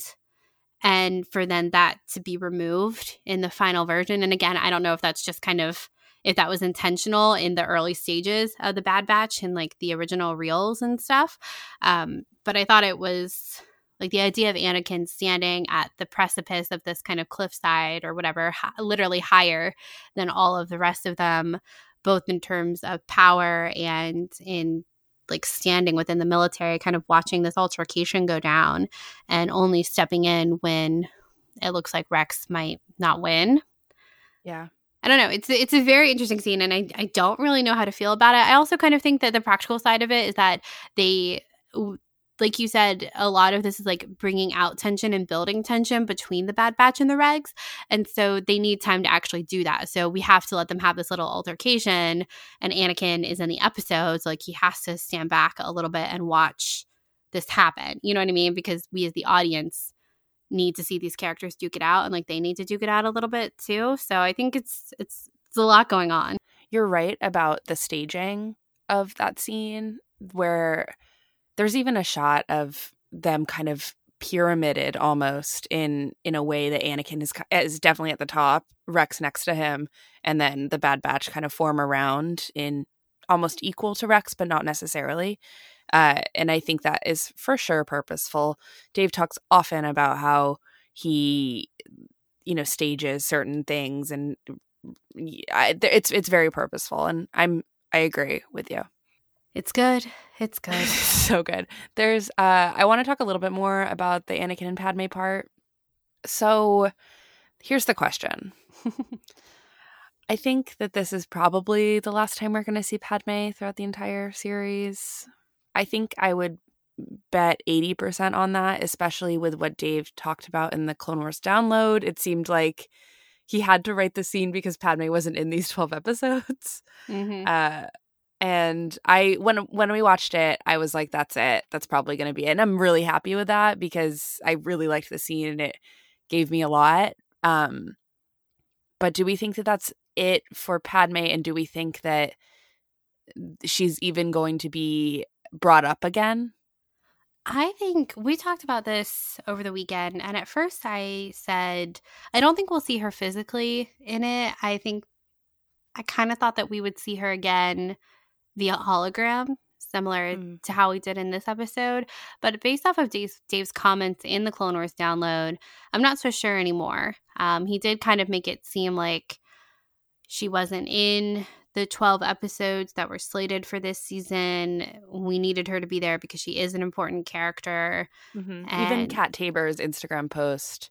and for then that to be removed in the final version. And again, I don't know if that's just kind of, if that was intentional in the early stages of the Bad Batch and like the original reels and stuff. But I thought it was like the idea of Anakin standing at the precipice of this kind of cliffside or whatever, literally higher than all of the rest of them, both in terms of power and in like standing within the military, kind of watching this altercation go down and only stepping in when it looks like Rex might not win. Yeah. I don't know. It's a very interesting scene, and I don't really know how to feel about it. I also kind of think that the practical side of it is that they, like you said, a lot of this is like bringing out tension and building tension between the Bad Batch and the Regs, and so they need time to actually do that. So we have to let them have this little altercation, and Anakin is in the episode, so like he has to stand back a little bit and watch this happen. You know what I mean? Because we as the audience need to see these characters duke it out, and like they need to duke it out a little bit too. So I think it's a lot going on. You're right about the staging of that scene, where there's even a shot of them kind of pyramided almost in a way that Anakin is definitely at the top, Rex next to him, and then the Bad Batch kind of form around in almost equal to Rex, but not necessarily. And I think that is for sure purposeful. Dave talks often about how he, you know, stages certain things, and it's very purposeful. And I agree with you. It's good. It's good. So good. There's I want to talk a little bit more about the Anakin and Padme part. So here's the question. I think that this is probably the last time we're going to see Padme throughout the entire series. I think I would bet 80% on that, especially with what Dave talked about in the Clone Wars download. It seemed like he had to write the scene because Padme wasn't in these 12 episodes. Mm-hmm. And I, when we watched it, I was like, that's it. That's probably going to be it. And I'm really happy with that because I really liked the scene and it gave me a lot. But do we think that that's it for Padme? And do we think that she's even going to be brought up again? I think we talked about this over the weekend. And at first I said, I don't think we'll see her physically in it. I think I kind of thought that we would see her again via hologram, similar to how we did in this episode. But based off of Dave's comments in the Clone Wars download, I'm not so sure anymore. He did kind of make it seem like she wasn't in the 12 episodes that were slated for this season. We needed her to be there because she is an important character. Mm-hmm. Even Kat Tabor's Instagram post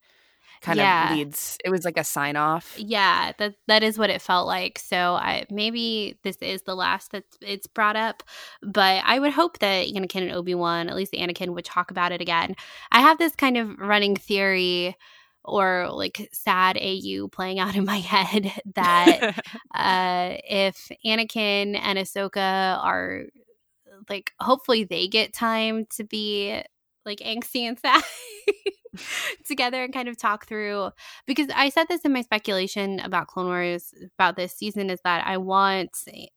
kind of leads. It was like a sign off. Yeah, that is what it felt like. So maybe this is the last that it's brought up, but I would hope that Anakin and Obi-Wan, at least Anakin, would talk about it again. I have this kind of running theory or like sad AU playing out in my head that if Anakin and Ahsoka are like, hopefully they get time to be like angsty and sad together and kind of talk through, because I said this in my speculation about Clone Wars about this season, is that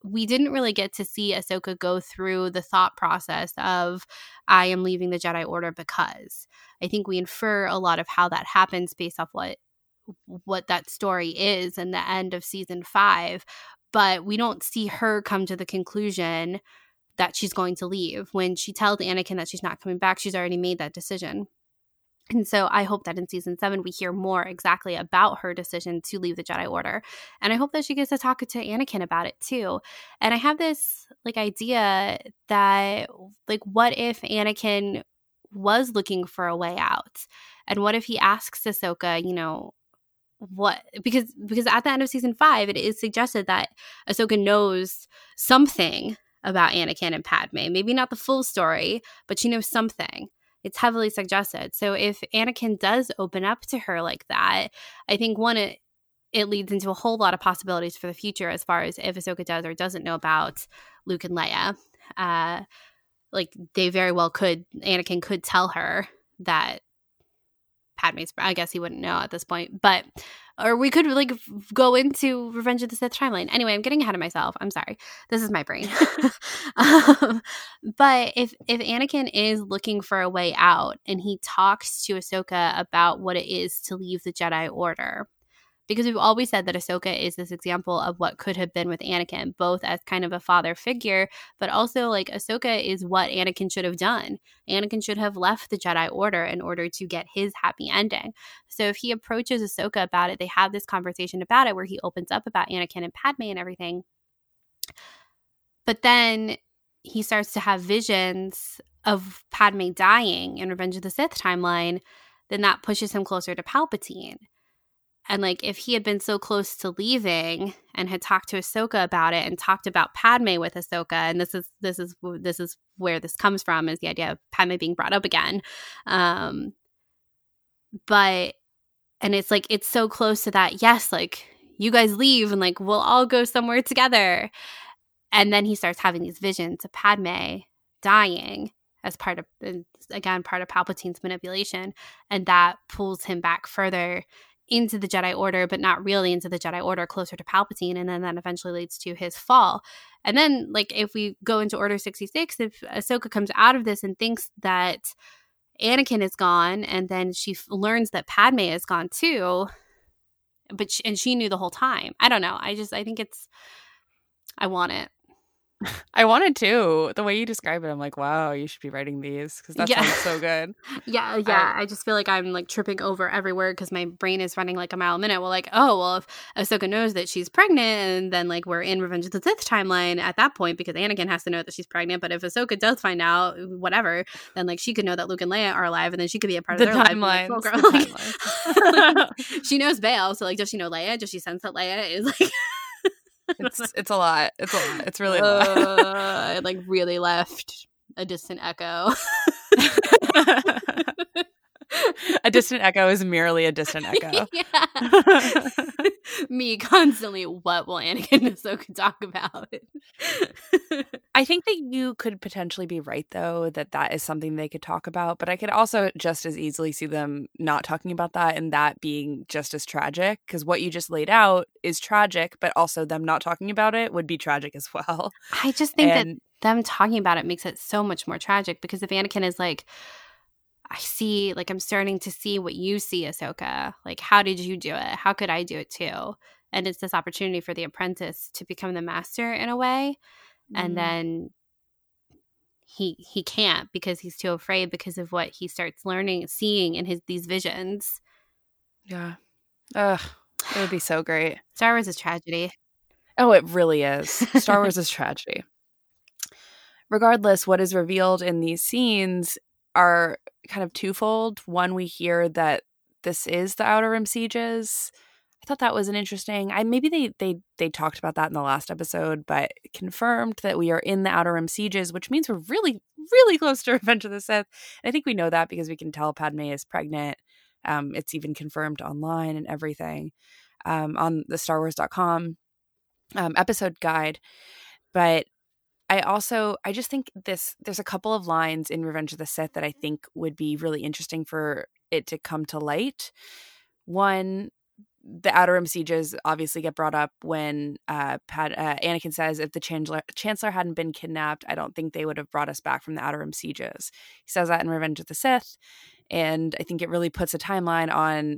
we didn't really get to see Ahsoka go through the thought process of I am leaving the Jedi Order, because I think we infer a lot of how that happens based off what that story is in the end of season 5, but we don't see her come to the conclusion that she's going to leave. When she tells Anakin that she's not coming back, she's already made that decision. And so I hope that in season 7, we hear more exactly about her decision to leave the Jedi Order. And I hope that she gets to talk to Anakin about it too. And I have this like idea that like, what if Anakin was looking for a way out? And what if he asks Ahsoka, what, because at the end of season 5, it is suggested that Ahsoka knows something about Anakin and Padme. Maybe not the full story, but she knows something. It's heavily suggested. So if Anakin does open up to her like that, I think, one, it leads into a whole lot of possibilities for the future as far as if Ahsoka does or doesn't know about Luke and Leia. Like, they very well could – Anakin could tell her that Padme's – I guess he wouldn't know at this point. But – or we could, like, go into Revenge of the Sith timeline. Anyway, I'm getting ahead of myself. I'm sorry. This is my brain. But if Anakin is looking for a way out and he talks to Ahsoka about what it is to leave the Jedi Order – because we've always said that Ahsoka is this example of what could have been with Anakin, both as kind of a father figure, but also like Ahsoka is what Anakin should have done. Anakin should have left the Jedi Order in order to get his happy ending. So if he approaches Ahsoka about it, they have this conversation about it where he opens up about Anakin and Padme and everything. But then he starts to have visions of Padme dying in Revenge of the Sith timeline. Then that pushes him closer to Palpatine. And, like, if he had been so close to leaving and had talked to Ahsoka about it and talked about Padme with Ahsoka, and this is where this comes from, is the idea of Padme being brought up again. But – and it's, like, it's so close to that, yes, like, you guys leave and, like, we'll all go somewhere together. And then he starts having these visions of Padme dying as part of – again, part of Palpatine's manipulation. And that pulls him back further – into the Jedi Order, but not really into the Jedi Order, closer to Palpatine, and then that eventually leads to his fall. And then, like, if we go into Order 66, if Ahsoka comes out of this and thinks that Anakin is gone, and then she learns that Padme is gone too, but she knew the whole time. I don't know. I think it's, I want it. I want it too. The way you describe it, I'm like, wow, you should be writing these because that sounds so good. Yeah. I just feel like I'm like tripping over every word because my brain is running like a mile a minute. Well, like, if Ahsoka knows that she's pregnant, and then like we're in Revenge of the Sith timeline at that point because Anakin has to know that she's pregnant. But if Ahsoka does find out, whatever, then like she could know that Luke and Leia are alive, and then she could be a part of their timeline. She knows Bail, so like, does she know Leia? Does she sense that Leia is like? It's a lot. It's really a lot. It like really left a distant echo. A distant echo is merely a distant echo. Yeah. Me constantly, what will Anakin and Ahsoka talk about? I think that you could potentially be right, though, that that is something they could talk about. But I could also just as easily see them not talking about that and that being just as tragic. Because what you just laid out is tragic, but also them not talking about it would be tragic as well. I just think that them talking about it makes it so much more tragic. Because if Anakin is like, I see, like, I'm starting to see what you see, Ahsoka. Like, how did you do it? How could I do it too? And it's this opportunity for the apprentice to become the master in a way. Mm-hmm. And then he can't because he's too afraid because of what he starts learning, seeing in these visions. Yeah. Ugh. It would be so great. Star Wars is tragedy. Oh, it really is. Star Wars is tragedy. Regardless, what is revealed in these scenes are kind of twofold. One, we hear that this is the Outer Rim sieges. I thought that was an interesting. Maybe they talked about that in the last episode, but confirmed that we are in the Outer Rim sieges, which means we're really, really close to Revenge of the Sith. And I think we know that because we can tell Padme is pregnant. It's even confirmed online and everything on the StarWars.com episode guide. But I just think there's a couple of lines in Revenge of the Sith that I think would be really interesting for it to come to light. One, the Outer Rim sieges obviously get brought up when Anakin says, if the Chancellor hadn't been kidnapped, I don't think they would have brought us back from the Outer Rim sieges. He says that in Revenge of the Sith. And I think it really puts a timeline on,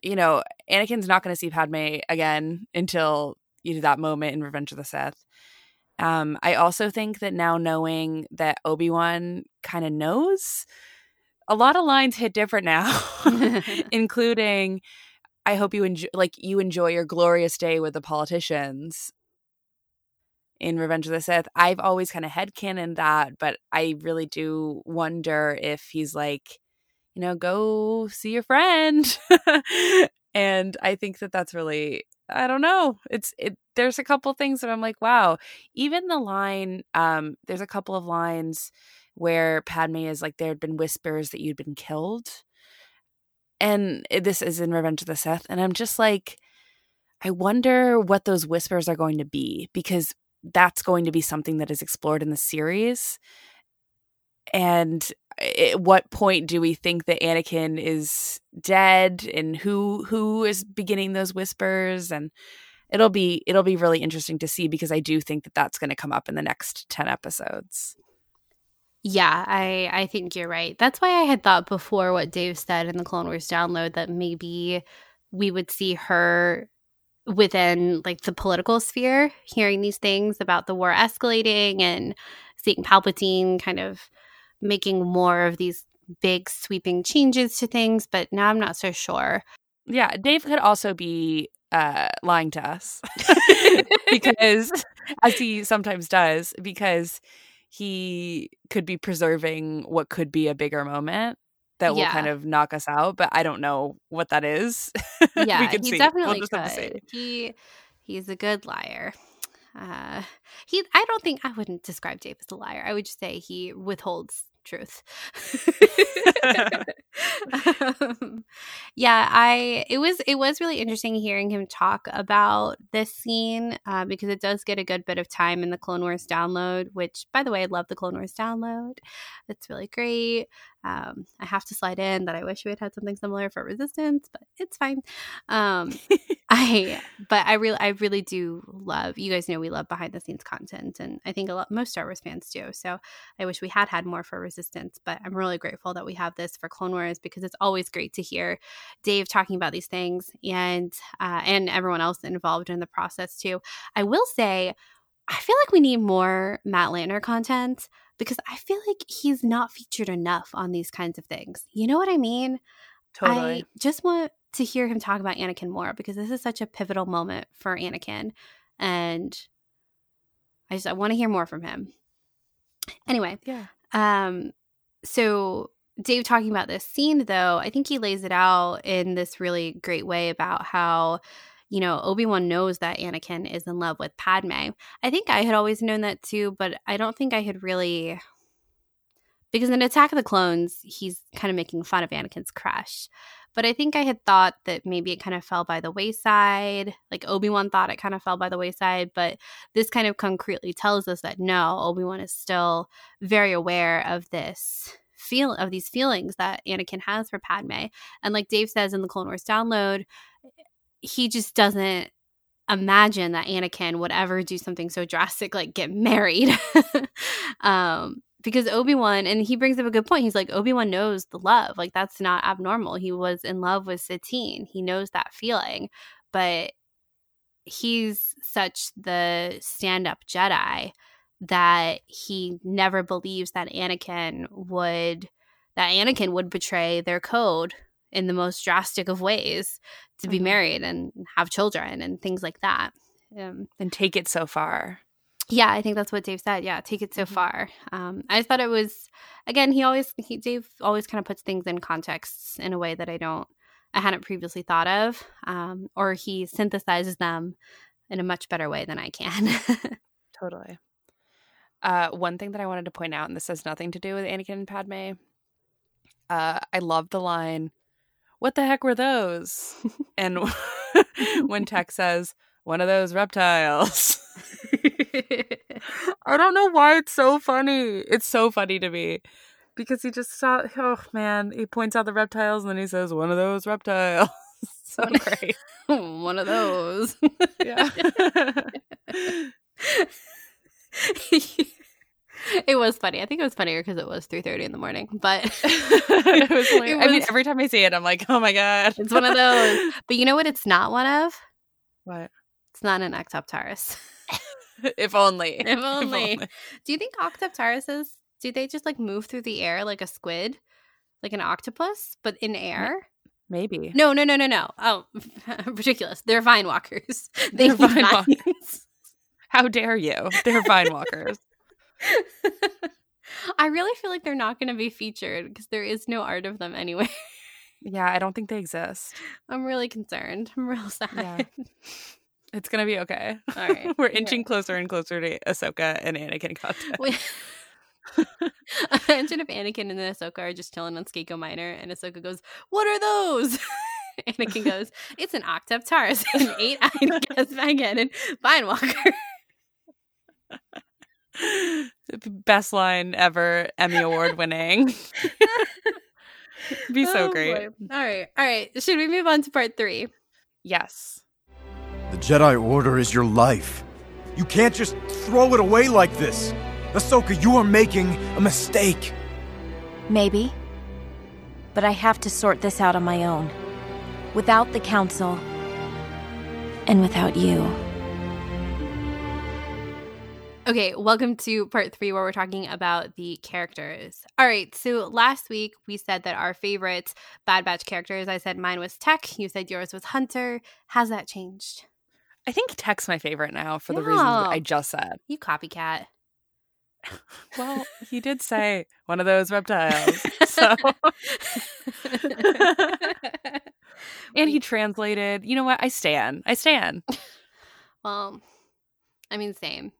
you know, Anakin's not going to see Padme again until that moment in Revenge of the Sith. I also think that now knowing that Obi-Wan kind of knows, a lot of lines hit different now, including, I hope you enjoy your glorious day with the politicians in Revenge of the Sith. I've always kind of headcanoned that, but I really do wonder if he's like, go see your friend. And I think that that's really... I don't know. There's a couple things that I'm like, wow. Even the line, there's a couple of lines where Padme is like, there had been whispers that you'd been killed. And this is in Revenge of the Sith. And I'm just like, I wonder what those whispers are going to be, because that's going to be something that is explored in the series. And at what point do we think that Anakin is dead, and who is beginning those whispers? And it'll be really interesting to see, because I do think that that's going to come up in the next 10 episodes. Yeah, I think you're right. That's why I had thought before what Dave said in the Clone Wars download that maybe we would see her within like the political sphere, hearing these things about the war escalating and seeing Palpatine kind of making more of these big sweeping changes to things, but now I'm not so sure. Yeah, Dave could also be lying to us because, as he sometimes does, because he could be preserving what could be a bigger moment that will kind of knock us out, but I don't know what that is. Yeah, we could he see. Definitely we'll could. He's a good liar. I don't think I wouldn't describe Dave as a liar. I would just say he withholds truth. It was really interesting hearing him talk about this scene because it does get a good bit of time in the Clone Wars download, which, by the way, I love the Clone Wars download. It's really great. I have to slide in that I wish we had had something similar for Resistance, but it's fine. I really do love, you guys know we love behind the scenes content, and I think most Star Wars fans do. So I wish we had more for Resistance, but I'm really grateful that we have this for Clone Wars, because it's always great to hear Dave talking about these things and everyone else involved in the process too. I will say, I feel like we need more Matt Lanter content, because I feel like he's not featured enough on these kinds of things. You know what I mean? Totally. I just want to hear him talk about Anakin more, because this is such a pivotal moment for Anakin, and I want to hear more from him. Anyway, yeah. So Dave talking about this scene, though, I think he lays it out in this really great way about how, Obi-Wan knows that Anakin is in love with Padme. I think I had always known that too, but I don't think I had really Because in Attack of the Clones, he's kind of making fun of Anakin's crush. But I think I had thought that maybe it kind of fell by the wayside. Like Obi-Wan thought it kind of fell by the wayside. But this kind of concretely tells us that no, Obi-Wan is still very aware of this feel of these feelings that Anakin has for Padme. And like Dave says in the Clone Wars download, he just doesn't imagine that Anakin would ever do something so drastic like get married. Because Obi-Wan, and he brings up a good point, he's like, Obi-Wan knows the love. Like, that's not abnormal. He was in love with Satine. He knows that feeling. But he's such the stand-up Jedi that he never believes that Anakin would betray their code in the most drastic of ways to be married and have children and things like that. And take it so far. Yeah, I think that's what Dave said. Yeah, take it so far. I thought it was, again, Dave always kind of puts things in context in a way that I hadn't previously thought of, or he synthesizes them in a much better way than I can. Totally. One thing that I wanted to point out, and this has nothing to do with Anakin and Padme, I love the line, "What the heck were those?" And when Tech says, "One of those reptiles." I don't know why it's so funny. It's so funny to me because he just saw, oh man, he points out the reptiles and then he says, "One of those reptiles." So great. One of those. Yeah. It was funny. I think it was funnier because it was 3:30 in the morning. But it was like, I mean, every time I see it, I'm like, oh my God. It's one of those. But you know what it's not one of? What? It's not an Octoptaurus. If only. Do you think Octoptauruses, do they just like move through the air like a squid? Like an octopus, but in air? Maybe. No. Oh, ridiculous. They're vine walkers. They're vine walkers. How dare you? They're vine walkers. I really feel like they're not going to be featured because there is no art of them anywhere. Yeah, I don't think they exist. I'm really concerned. I'm real sad. Yeah. It's going to be okay. All right. We're inching closer and closer to Ahsoka and Anakin content. Imagine if Anakin and Ahsoka are just chilling on Skako Minor and Ahsoka goes, "What are those?" Anakin goes, "It's an Octoptaurus, an 8-eyed Gazbagan, and Vinewalker." Best line ever, Emmy Award winning. Be so great. Boy. All right. Should we move on to part 3? Yes. The Jedi Order is your life. You can't just throw it away like this. Ahsoka, you are making a mistake. Maybe. But I have to sort this out on my own. Without the Council. And without you. Okay, welcome to part 3 where we're talking about the characters. All right, so last week we said that our favorite Bad Batch characters, I said mine was Tech, you said yours was Hunter. Has that changed? I think Tech's my favorite now for the reasons that I just said. You copycat. Well, he did say one of those reptiles. So. And he translated. You know what? I stan. Well, I mean, same.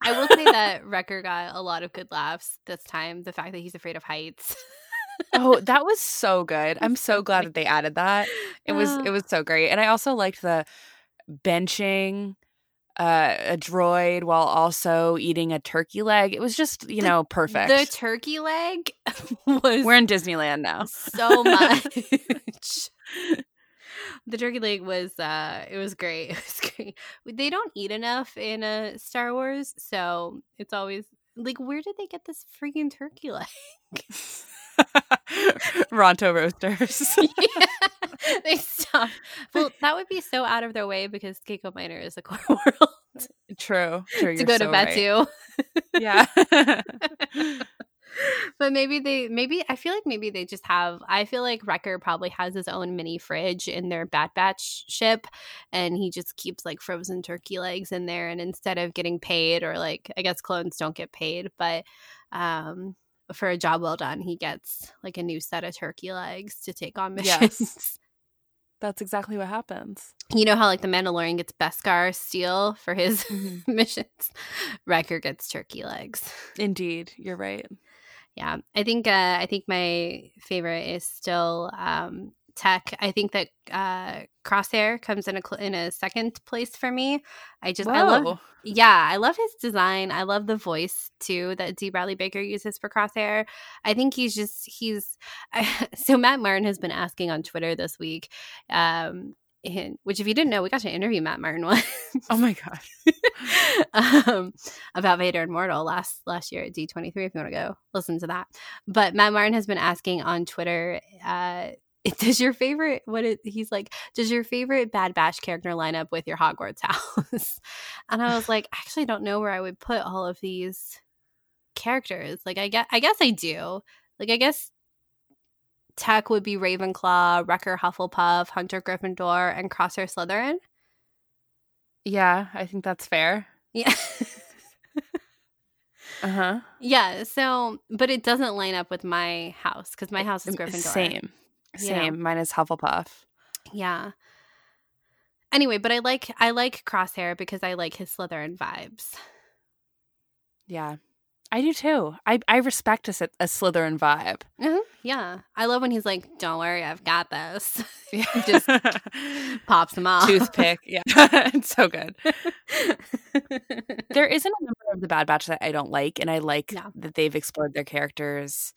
I will say that Wrecker got a lot of good laughs this time. The fact that he's afraid of heights. Oh, that was so good. I'm so glad that they added that. It was so great. And I also liked the benching a droid while also eating a turkey leg. It was just, perfect. The turkey leg was... We're in Disneyland now. So much. The turkey leg was, it was great. They don't eat enough in Star Wars, so it's always, like, where did they get this freaking turkey leg? Ronto Roasters. Yeah, they stopped. Well, that would be so out of their way because Skako Minor is a core world. True. To go to Batuu. Right. Yeah. But I feel like Wrecker probably has his own mini fridge in their Bad Batch ship and he just keeps like frozen turkey legs in there, and instead of getting paid, or like I guess clones don't get paid, but for a job well done he gets like a new set of turkey legs to take on missions. Yes. That's exactly what happens. You know how like the Mandalorian gets Beskar steel for his missions? Wrecker gets turkey legs. Indeed. You're right. Yeah, I think my favorite is still tech. I think that Crosshair comes in a second place for me. I love his design. I love the voice too that Dee Bradley Baker uses for Crosshair. I think so Matt Martin has been asking on Twitter this week, which if you didn't know, we got to interview Matt Martin once. Oh my gosh. About Vader Immortal last year at D23, if you want to go listen to that. But Matt Martin has been asking on Twitter, does your favorite Bad Batch character line up with your Hogwarts house? And I was like, I actually don't know where I would put all of these characters. Like, I guess I do. Like, I guess Tech would be Ravenclaw, Wrecker Hufflepuff, Hunter Gryffindor, and Crosshair Slytherin. Yeah, I think that's fair. Yeah. Uh-huh. Yeah, so, but it doesn't line up with my house, because my house is Gryffindor. Same. Yeah. Mine is Hufflepuff. Yeah. Anyway, but I like Crosshair because I like his Slytherin vibes. Yeah. I do too. I respect a Slytherin vibe. Mm-hmm. Yeah. I love when he's like, "Don't worry, I've got this." Just pops them off. Toothpick. Yeah. It's so good. There isn't a number of the Bad Batch that I don't like, and I like that they've explored their characters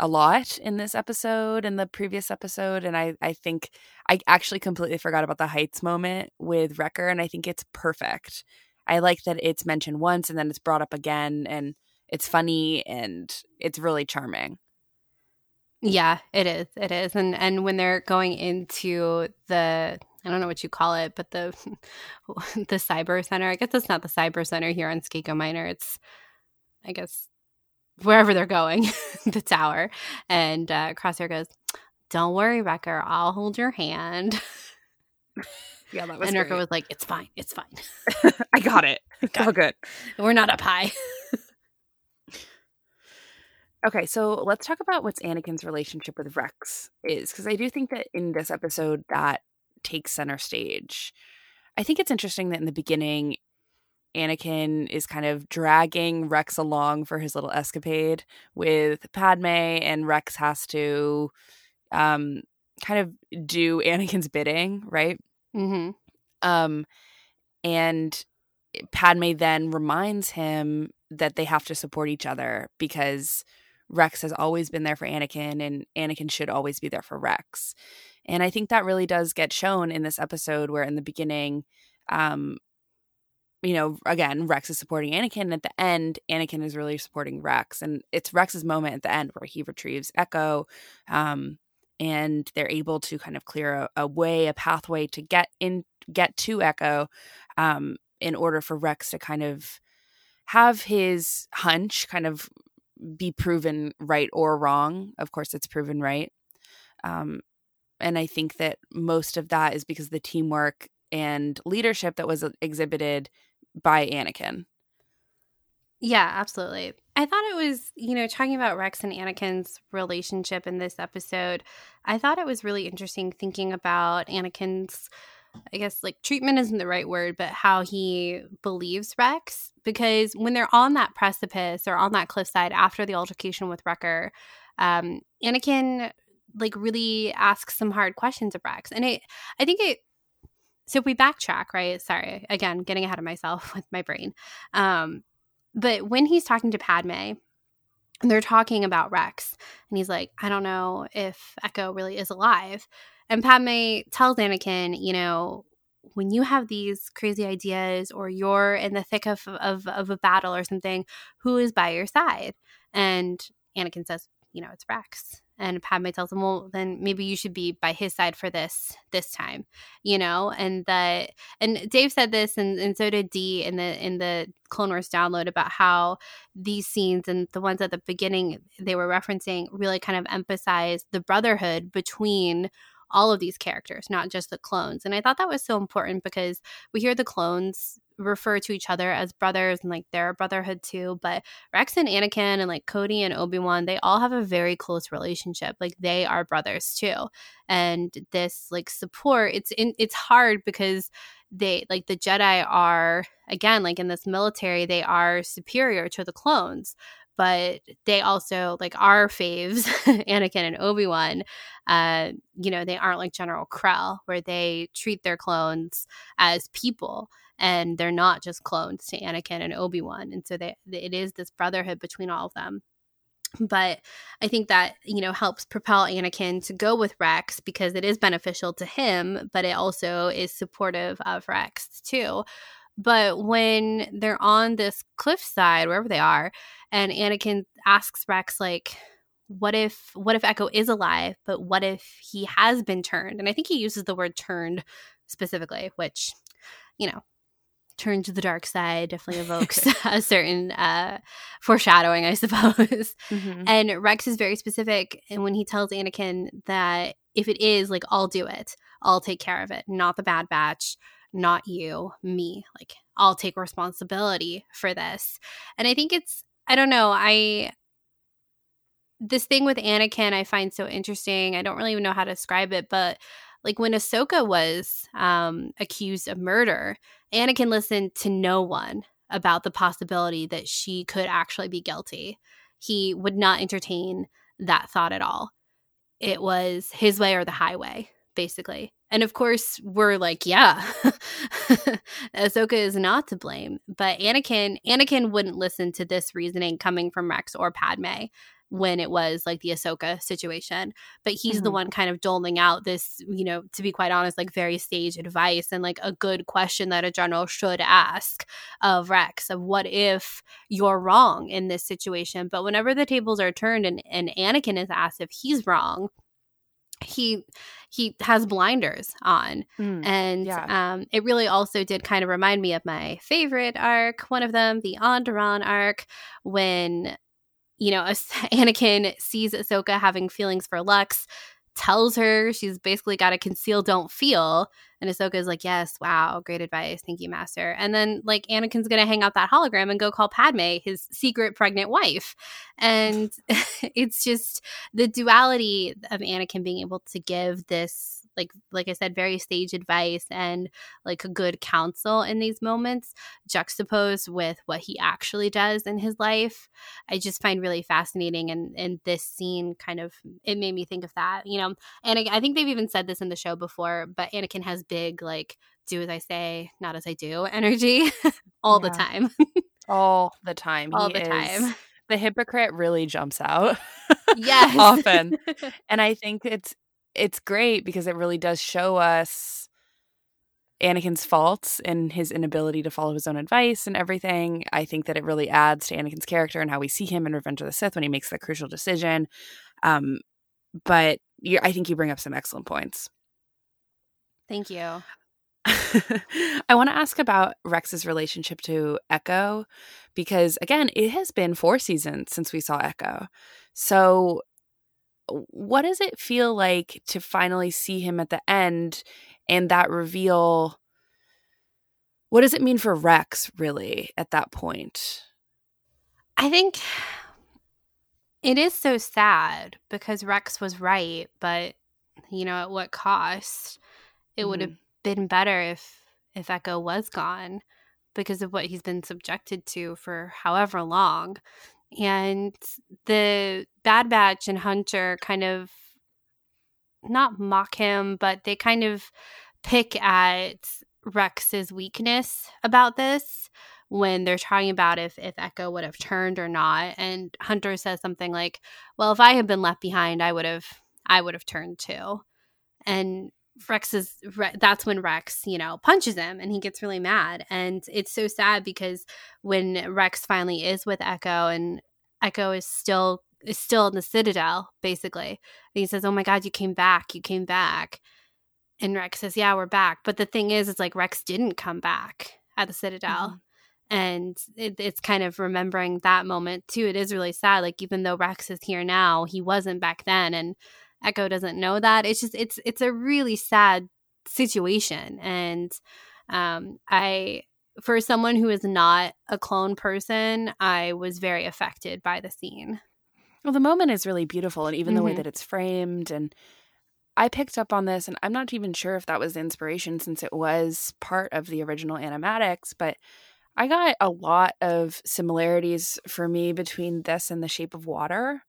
a lot in this episode and the previous episode. And I think I actually completely forgot about the Heights moment with Wrecker, and I think it's perfect. I like that it's mentioned once and then it's brought up again, and it's funny and it's really charming. Yeah, it is. It is. And when they're going into the, I don't know what you call it, but the cyber center. I guess it's not the cyber center here on Skeko Minor. It's, I guess, wherever they're going, the tower. And Crosshair goes, "Don't worry, Wrecker. I'll hold your hand." Yeah, that was and Wrecker great. Was like, it's fine. I got it. It's all good. We're not up high. Okay, so let's talk about what Anakin's relationship with Rex is, because I do think that in this episode that takes center stage. I think it's interesting that in the beginning, Anakin is kind of dragging Rex along for his little escapade with Padme, and Rex has to kind of do Anakin's bidding, right? Mm-hmm. And Padme then reminds him that they have to support each other because Rex has always been there for Anakin, and Anakin should always be there for Rex. And I think that really does get shown in this episode, where in the beginning, again, Rex is supporting Anakin, and at the end, Anakin is really supporting Rex. And it's Rex's moment at the end where he retrieves Echo, and they're able to kind of clear a pathway to get to Echo, in order for Rex to kind of have his hunch kind of be proven right or wrong. Of course, it's proven right. And I think that most of that is because of the teamwork and leadership that was exhibited by Anakin. Yeah, absolutely. I thought it was, talking about Rex and Anakin's relationship in this episode, I thought it was really interesting thinking about Anakin's, I guess, like, treatment isn't the right word, but how he believes Rex. Because when they're on that precipice or on that cliffside after the altercation with Wrecker, Anakin, like, really asks some hard questions of Rex. And so if we backtrack, right? Sorry, again, getting ahead of myself with my brain. But when he's talking to Padme, and they're talking about Rex, and he's like, "I don't know if Echo really is alive." And Padme tells Anakin, when you have these crazy ideas or you're in the thick of a battle or something, who is by your side? And Anakin says, it's Rex. And Padme tells him, well, then maybe you should be by his side for this time, and Dave said this, and so did Dee in the Clone Wars download, about how these scenes and the ones at the beginning they were referencing really kind of emphasize the brotherhood between all of these characters, not just the clones. And I thought that was so important, because we hear the clones refer to each other as brothers, and like they're a brotherhood too, but Rex and Anakin and like Cody and Obi-Wan, they all have a very close relationship. Like, they are brothers too, and this like support, it's hard because they, like, the Jedi are, again, like in this military, they are superior to the clones, But they also, like our faves, Anakin and Obi-Wan, you know, they aren't like General Krell, where they treat their clones as people and they're not just clones to Anakin and Obi-Wan. And so it is this brotherhood between all of them. But I think that, you know, helps propel Anakin to go with Rex because it is beneficial to him, but it also is supportive of Rex too. But when they're on this cliffside, wherever they are, and Anakin asks Rex, like, what if Echo is alive, but what if he has been turned? And I think he uses the word turned specifically, which, you know, turned to the dark side definitely evokes a certain foreshadowing, I suppose. Mm-hmm. And Rex is very specific. And when he tells Anakin that if it is, like, I'll do it. I'll take care of it. Not the Bad Batch. Not you, me. Like, I'll take responsibility for this. And I think it's, I don't know, this thing with Anakin I find so interesting. I don't really even know how to describe it, but like when Ahsoka was accused of murder, Anakin listened to no one about the possibility that she could actually be guilty. He would not entertain that thought at all. It was his way or the highway, basically. And of course, we're like, yeah, Ahsoka is not to blame. But Anakin wouldn't listen to this reasoning coming from Rex or Padme when it was like the Ahsoka situation. But he's the one kind of doling out this, you know, to be quite honest, like very sage advice and like a good question that a general should ask of Rex of what if you're wrong in this situation. But whenever the tables are turned and Anakin is asked if he's wrong, he has blinders on. It really also did kind of remind me of my favorite arc, one of them, the Onderon arc, when, you know, Anakin sees Ahsoka having feelings for Lux, tells her she's basically got to conceal, don't feel. And Ahsoka is like, yes, wow, great advice. Thank you, master. And then like Anakin's going to hang out that hologram and go call Padme his secret pregnant wife. And it's just the duality of Anakin being able to give this, like I said, very sage advice and like a good counsel in these moments juxtaposed with what he actually does in his life. I just find really fascinating. And this scene kind of, it made me think of that, you know, and I think they've even said this in the show before, but Anakin has big, like, do as I say, not as I do energy all the time. All the time. The hypocrite really jumps out. Yes. Often. And I think it's great because it really does show us Anakin's faults and his inability to follow his own advice and everything. I think that it really adds to Anakin's character and how we see him in Revenge of the Sith when he makes that crucial decision. But I think you bring up some excellent points. Thank you. I want to ask about Rex's relationship to Echo because, again, it has been 4 seasons since we saw Echo. So what does it feel like to finally see him at the end and that reveal? What does it mean for Rex, really, at that point? I think it is so sad because Rex was right, but, you know, at what cost? It would have been better if Echo was gone because of what he's been subjected to for however long. And the Bad Batch and Hunter kind of not mock him, but they kind of pick at Rex's weakness about this when they're talking about if Echo would have turned or not. And Hunter says something like, well, if I had been left behind, I would have turned too. And that's when Rex, you know, punches him and he gets really mad. And it's so sad because when Rex finally is with Echo and Echo is still in the Citadel, basically, and he says, oh my God, you came back. And Rex says, yeah, we're back. But the thing is, it's like Rex didn't come back at the Citadel. And it's kind of remembering that moment too. It is really sad. Like, even though Rex is here now, he wasn't back then. And Echo doesn't know that. It's just it's a really sad situation. And for someone who is not a clone person, I was very affected by the scene. Well, the moment is really beautiful, and even the way that it's framed. And I picked up on this, and I'm not even sure if that was the inspiration since it was part of the original animatics, but I got a lot of similarities for me between this and The Shape of Water.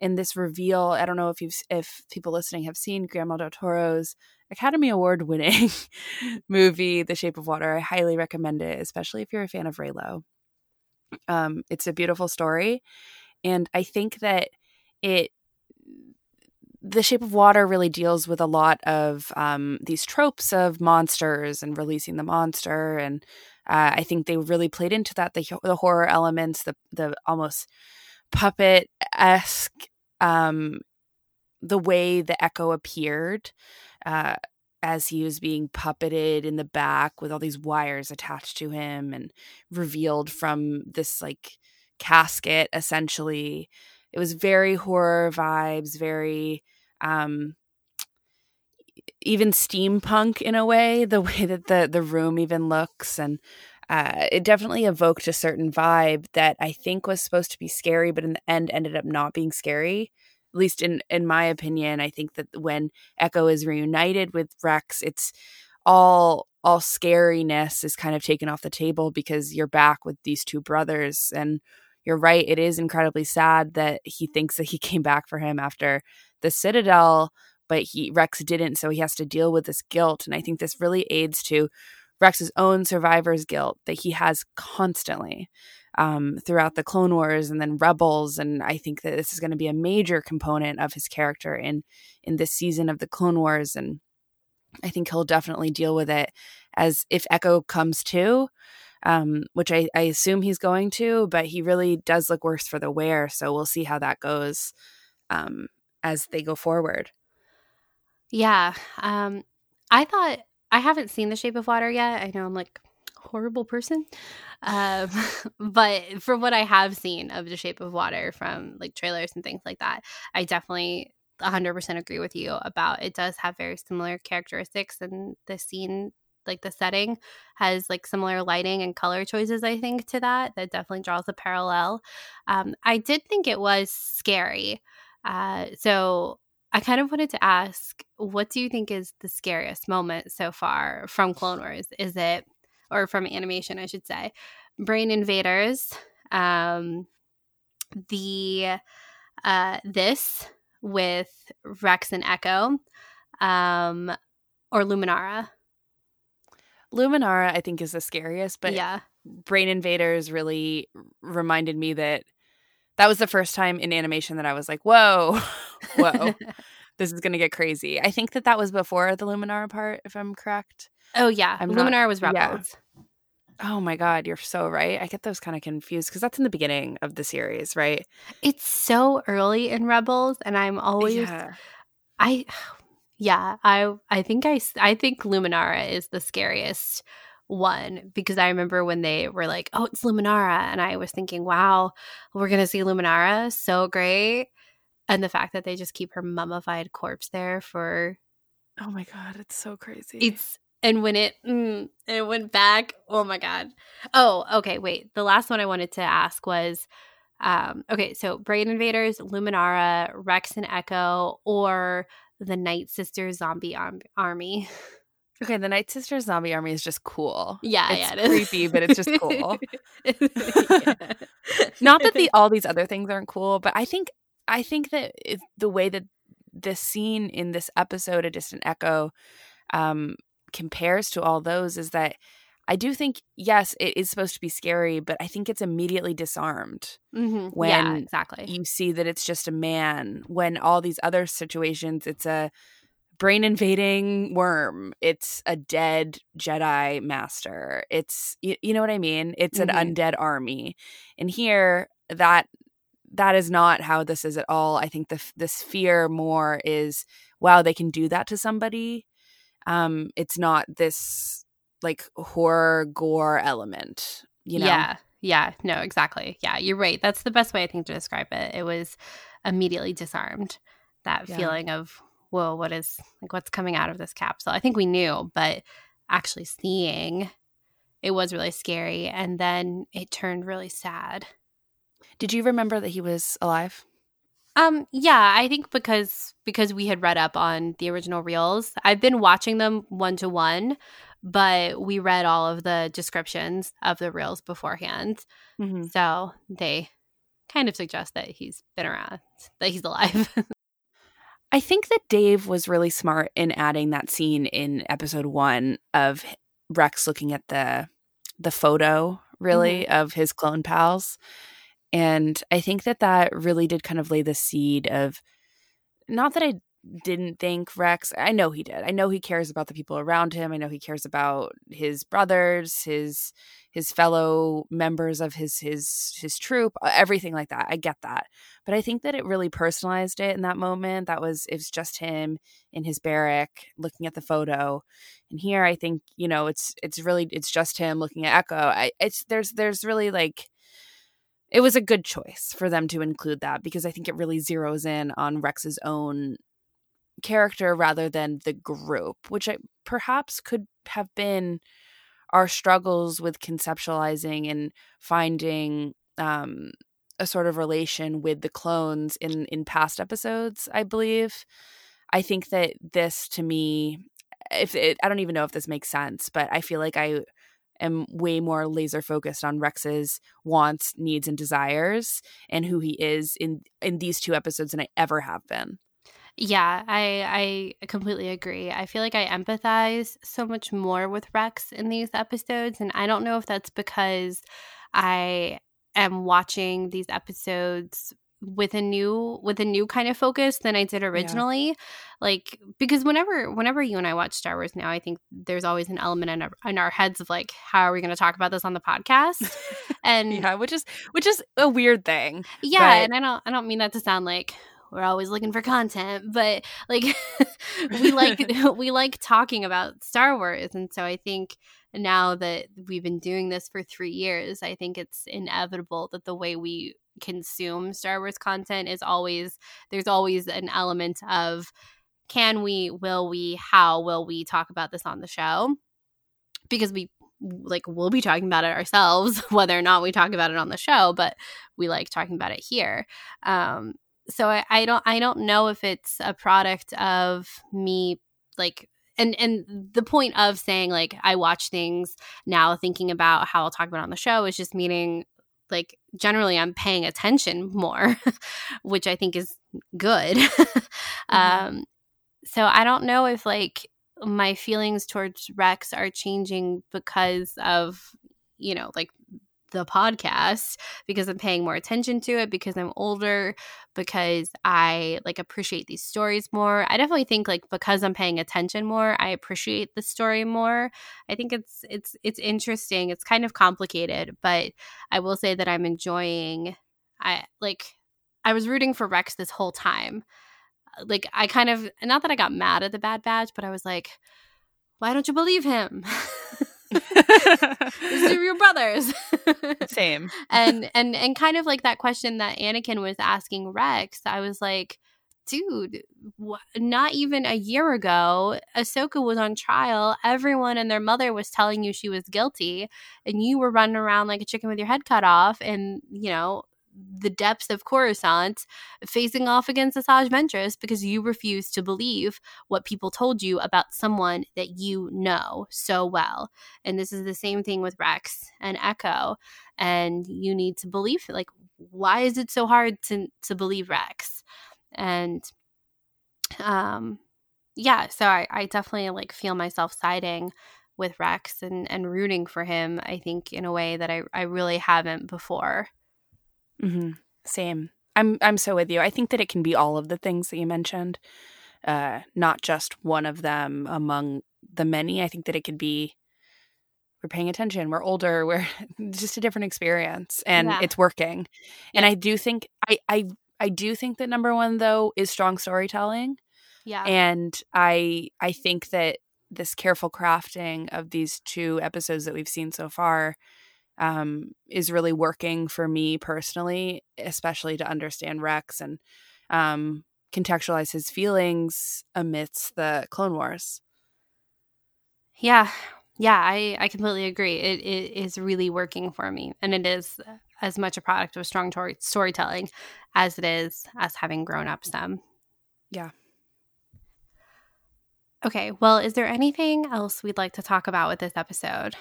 In this reveal, I don't know if people listening have seen Guillermo del Toro's Academy Award-winning movie, The Shape of Water. I highly recommend it, especially if you're a fan of Raylo. It's a beautiful story. And I think that The Shape of Water really deals with a lot of these tropes of monsters and releasing the monster. And I think they really played into that, the horror elements, the almost puppet-esque, the way the Echo appeared as he was being puppeted in the back with all these wires attached to him and revealed from this like casket, essentially. It was very horror vibes, very even steampunk in a way that the room even looks. And it definitely evoked a certain vibe that I think was supposed to be scary, but in the end ended up not being scary. At least in my opinion, I think that when Echo is reunited with Rex, it's all scariness is kind of taken off the table because you're back with these two brothers. And you're right, it is incredibly sad that he thinks that he came back for him after the Citadel, but Rex didn't, so he has to deal with this guilt. And I think this really aids to Rex's own survivor's guilt that he has constantly throughout the Clone Wars and then Rebels. And I think that this is going to be a major component of his character in this season of the Clone Wars. And I think he'll definitely deal with it as if Echo comes to, which I assume he's going to, but he really does look worse for the wear. So we'll see how that goes as they go forward. Yeah. I thought, I haven't seen The Shape of Water yet. I know I'm like a horrible person. But from what I have seen of The Shape of Water from like trailers and things like that, I definitely 100% agree with you about it does have very similar characteristics, and the scene, like the setting has like similar lighting and color choices, I think, to that definitely draws a parallel. I did think it was scary. So I kind of wanted to ask, what do you think is the scariest moment so far from Clone Wars? Is it, or from animation, I should say, Brain Invaders, this with Rex and Echo, or Luminara? Luminara, I think, is the scariest, but yeah. Brain Invaders really reminded me that was the first time in animation that I was like, whoa, this is going to get crazy. I think that was before the Luminara part, if I'm correct. Oh, yeah. Luminara was Rebels. Yeah. Oh, my God. You're so right. I get those kind of confused because that's in the beginning of the series, right? It's so early in Rebels, and I'm always I think Luminara is the scariest one because I remember when they were like, oh, it's Luminara. And I was thinking, wow, we're going to see Luminara. So great. And the fact that they just keep her mummified corpse there for. Oh, my God. It's so crazy. And when it went back. Oh, my God. Oh, okay. Wait. The last one I wanted to ask was. So Brain Invaders, Luminara, Rex and Echo, or the Night Sisters Zombie Army. Okay, the Night Sisters Zombie Army is just cool. Yeah, it's creepy, but it's just cool. Not that all these other things aren't cool, but I think that the way that this scene in this episode, A Distant Echo, compares to all those is that I do think, yes, it is supposed to be scary, but I think it's immediately disarmed when you see that it's just a man. When all these other situations, it's a brain invading worm. It's a dead Jedi master. It's, you know what I mean? It's an undead army. And here, that is not how this is at all. I think this fear more is, wow, they can do that to somebody. It's not this like horror gore element, you know? Yeah. No, exactly. Yeah, you're right. That's the best way I think to describe it. It was immediately disarmed. That feeling of, whoa, what's coming out of this capsule? I think we knew, but actually seeing it was really scary. And then it turned really sad. Did you remember that he was alive? Yeah, I think because we had read up on the original reels. I've been watching them one to one. but we read all of the descriptions of the reels beforehand. Mm-hmm. So they kind of suggest that he's been around, that he's alive. I think that Dave was really smart in adding that scene in episode 1 of Rex looking at the photo, really, mm-hmm. of his clone pals. And I think that that really did kind of lay the seed of, not that I didn't think Rex, I know he did. I know he cares about the people around him. I know he cares about his brothers, his fellow members of his troop, everything like that. I get that. But I think that it really personalized it in that moment. It's just him in his barrack looking at the photo. And here I think, you know, it's just him looking at Echo. There's really like, it was a good choice for them to include that, because I think it really zeroes in on Rex's own character rather than the group, which perhaps could have been our struggles with conceptualizing and finding a sort of relation with the clones in past episodes, I believe. I think that this, to me, I don't even know if this makes sense, but I feel like I am way more laser focused on Rex's wants, needs, and desires and who he is in these 2 episodes than I ever have been. Yeah, I completely agree. I feel like I empathize so much more with Rex in these episodes, and I don't know if that's because I am watching these episodes with a new kind of focus than I did originally. Yeah. Like, because whenever you and I watch Star Wars now, I think there's always an element in our heads of like, how are we going to talk about this on the podcast? And yeah, which is a weird thing. Yeah, but... and I don't mean that to sound like we're always looking for content, but like we like talking about Star Wars. And so I think now that we've been doing this for 3 years, I think it's inevitable that the way we consume Star Wars content is there's always an element of can we, will we, how will we talk about this on the show? Because we'll be talking about it ourselves, whether or not we talk about it on the show, but we like talking about it here. So I don't know if it's a product of me, like, and the point of saying like I watch things now thinking about how I'll talk about it on the show is just meaning like generally I'm paying attention more, which I think is good. Mm-hmm. So I don't know if like my feelings towards Rex are changing because of, you know, like the podcast, because I'm paying more attention to it, because I'm older, because I like appreciate these stories more. I definitely think like because I'm paying attention more, I appreciate the story more. I think it's interesting. It's kind of complicated, but I will say that I'm enjoying, I was rooting for Rex this whole time. Like I kind of, not that I got mad at the Bad Batch, but I was like, why don't you believe him? These are your brothers. Same. and kind of like that question that Anakin was asking Rex, I was like, dude, not even a year ago, Ahsoka was on trial. Everyone and their mother was telling you she was guilty, and you were running around like a chicken with your head cut off, and you know, the depths of Coruscant, facing off against Asajj Ventress because you refuse to believe what people told you about someone that you know so well. And this is the same thing with Rex and Echo. And you need to believe, like, why is it so hard to believe Rex? And yeah, so I definitely like feel myself siding with Rex and rooting for him, I think, in a way that I really haven't before. Mm-hmm. Same. I'm so with you. I think that it can be all of the things that you mentioned, not just one of them among the many. I think that it could be we're paying attention, we're older, we're just a different experience, and yeah. It's working. Yeah. And I do think I do think that number one though is strong storytelling. Yeah. And I think that this careful crafting of these 2 episodes that we've seen so far is really working for me personally, especially to understand Rex and contextualize his feelings amidst the Clone Wars. Yeah, I completely agree. It is really working for me, and it is as much a product of strong storytelling as it is us having grown up some. Yeah. Okay, well, is there anything else we'd like to talk about with this episode?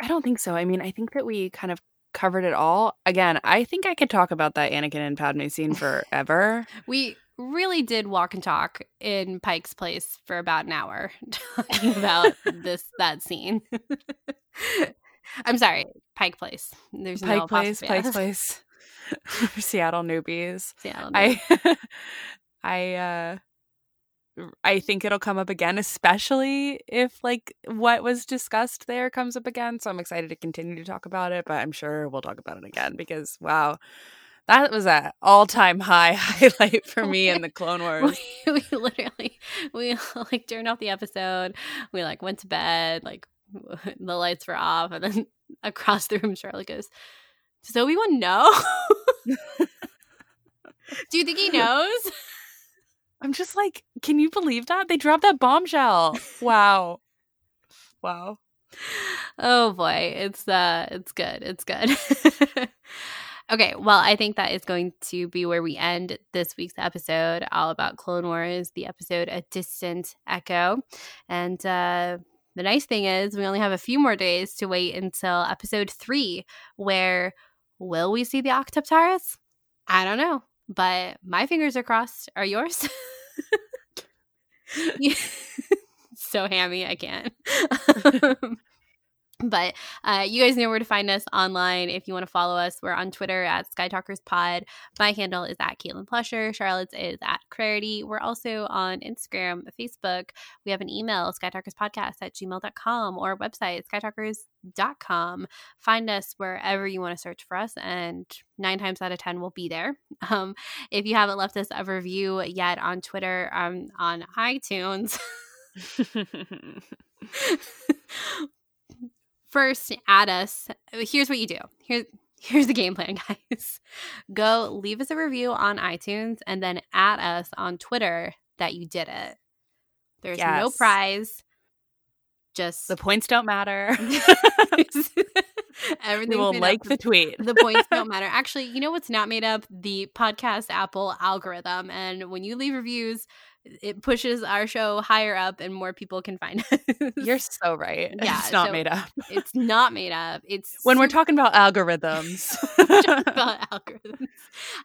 I don't think so. I mean, I think that we kind of covered it all. Again, I think I could talk about that Anakin and Padme scene forever. We really did walk and talk in Pike's Place for about an hour talking about that scene. I'm sorry, Pike Place. There's Pike Place, Pike's Place. Seattle newbies. Seattle newbies. I think it'll come up again, especially if like what was discussed there comes up again. So I'm excited to continue to talk about it, but I'm sure we'll talk about it again because wow, that was an all-time highlight for me in the Clone Wars. We like turned off the episode. We like went to bed, like the lights were off, and then across the room, Charlotte goes, "Does Obi-Wan know? Do you think he knows?" I'm just like, can you believe that? They dropped that bombshell. Wow. Wow. Oh, boy. It's good. It's good. Okay. Well, I think that is going to be where we end this week's episode, all about Clone Wars, the episode A Distant Echo. And the nice thing is we only have a few more days to wait until episode 3, where will we see the Octoptaras? I don't know. But my fingers are crossed. Are yours? So hammy, I can't. But you guys know where to find us online. If you want to follow us, we're on Twitter at SkyTalkersPod. My handle is at Caitlin Plusher. Charlotte's is at Clarity. We're also on Instagram, Facebook. We have an email, skytalkerspodcast@gmail.com, or our website, skytalkers.com. Find us wherever you want to search for us, and 9 times out of 10 we'll be there. If you haven't left us a review yet on Twitter, on iTunes. First, add us. Here's what you do. Here's the game plan, guys. Go leave us a review on iTunes and then add us on Twitter that you did it. There's no prize. Just the points don't matter. Everything will like the tweet. The points don't matter. Actually, you know what's not made up? The podcast Apple algorithm. And when you leave reviews, it pushes our show higher up and more people can find us. You're so right. Yeah, it's not made up. It's not made up. It's when we're talking about algorithms.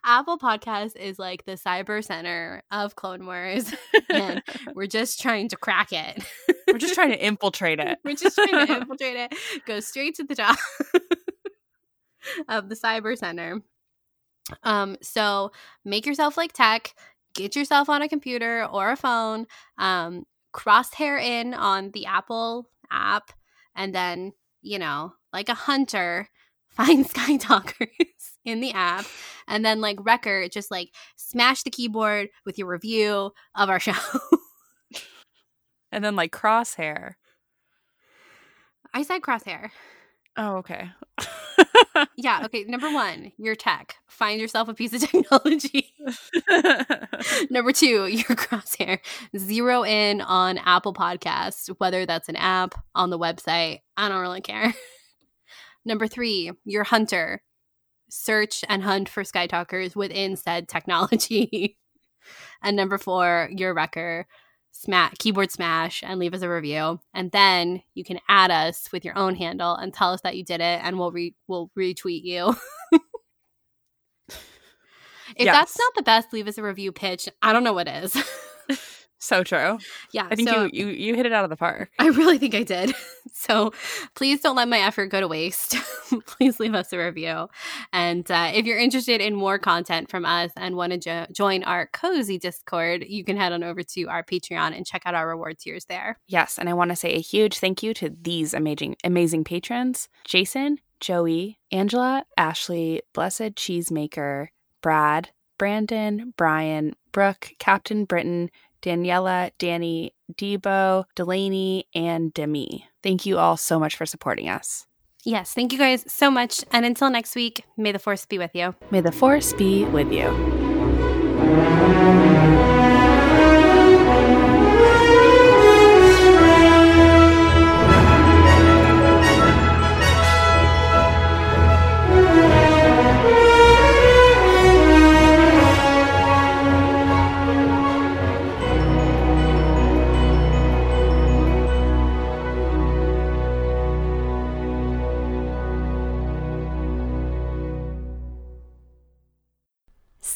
Apple Podcasts is like the cyber center of Clone Wars. And we're just trying to crack it. We're just trying to infiltrate it. Go straight to the top of the cyber center. So make yourself like tech. Get yourself on a computer or a phone, crosshair in on the Apple app, and then, you know, like a hunter, find Sky Talkers in the app, and then like Wrecker, just like smash the keyboard with your review of our show. And then like crosshair. I said crosshair. Oh, okay. Yeah, okay. Number 1, your tech. Find yourself a piece of technology. Number 2, your crosshair. Zero in on Apple Podcasts, whether that's an app, on the website. I don't really care. Number 3, your hunter. Search and hunt for Sky Talkers within said technology. And number 4, your wrecker. Keyboard smash and leave us a review, and then you can add us with your own handle and tell us that you did it, and we'll retweet you. If that's not the best leave us a review pitch, I don't know what is. So true. Yeah, I think you hit it out of the park. I really think I did. So please don't let my effort go to waste. Please leave us a review. And if you're interested in more content from us and want to join our cozy Discord, you can head on over to our Patreon and check out our reward tiers there. Yes, and I want to say a huge thank you to these amazing patrons: Jason, Joey, Angela, Ashley, Blessed Cheesemaker, Brad, Brandon, Brian, Brooke, Captain Britain, Daniela, Danny, Debo, Delaney, and Demi. Thank you all so much for supporting us. Yes, thank you guys so much. And until next week, may the Force be with you. May the Force be with you.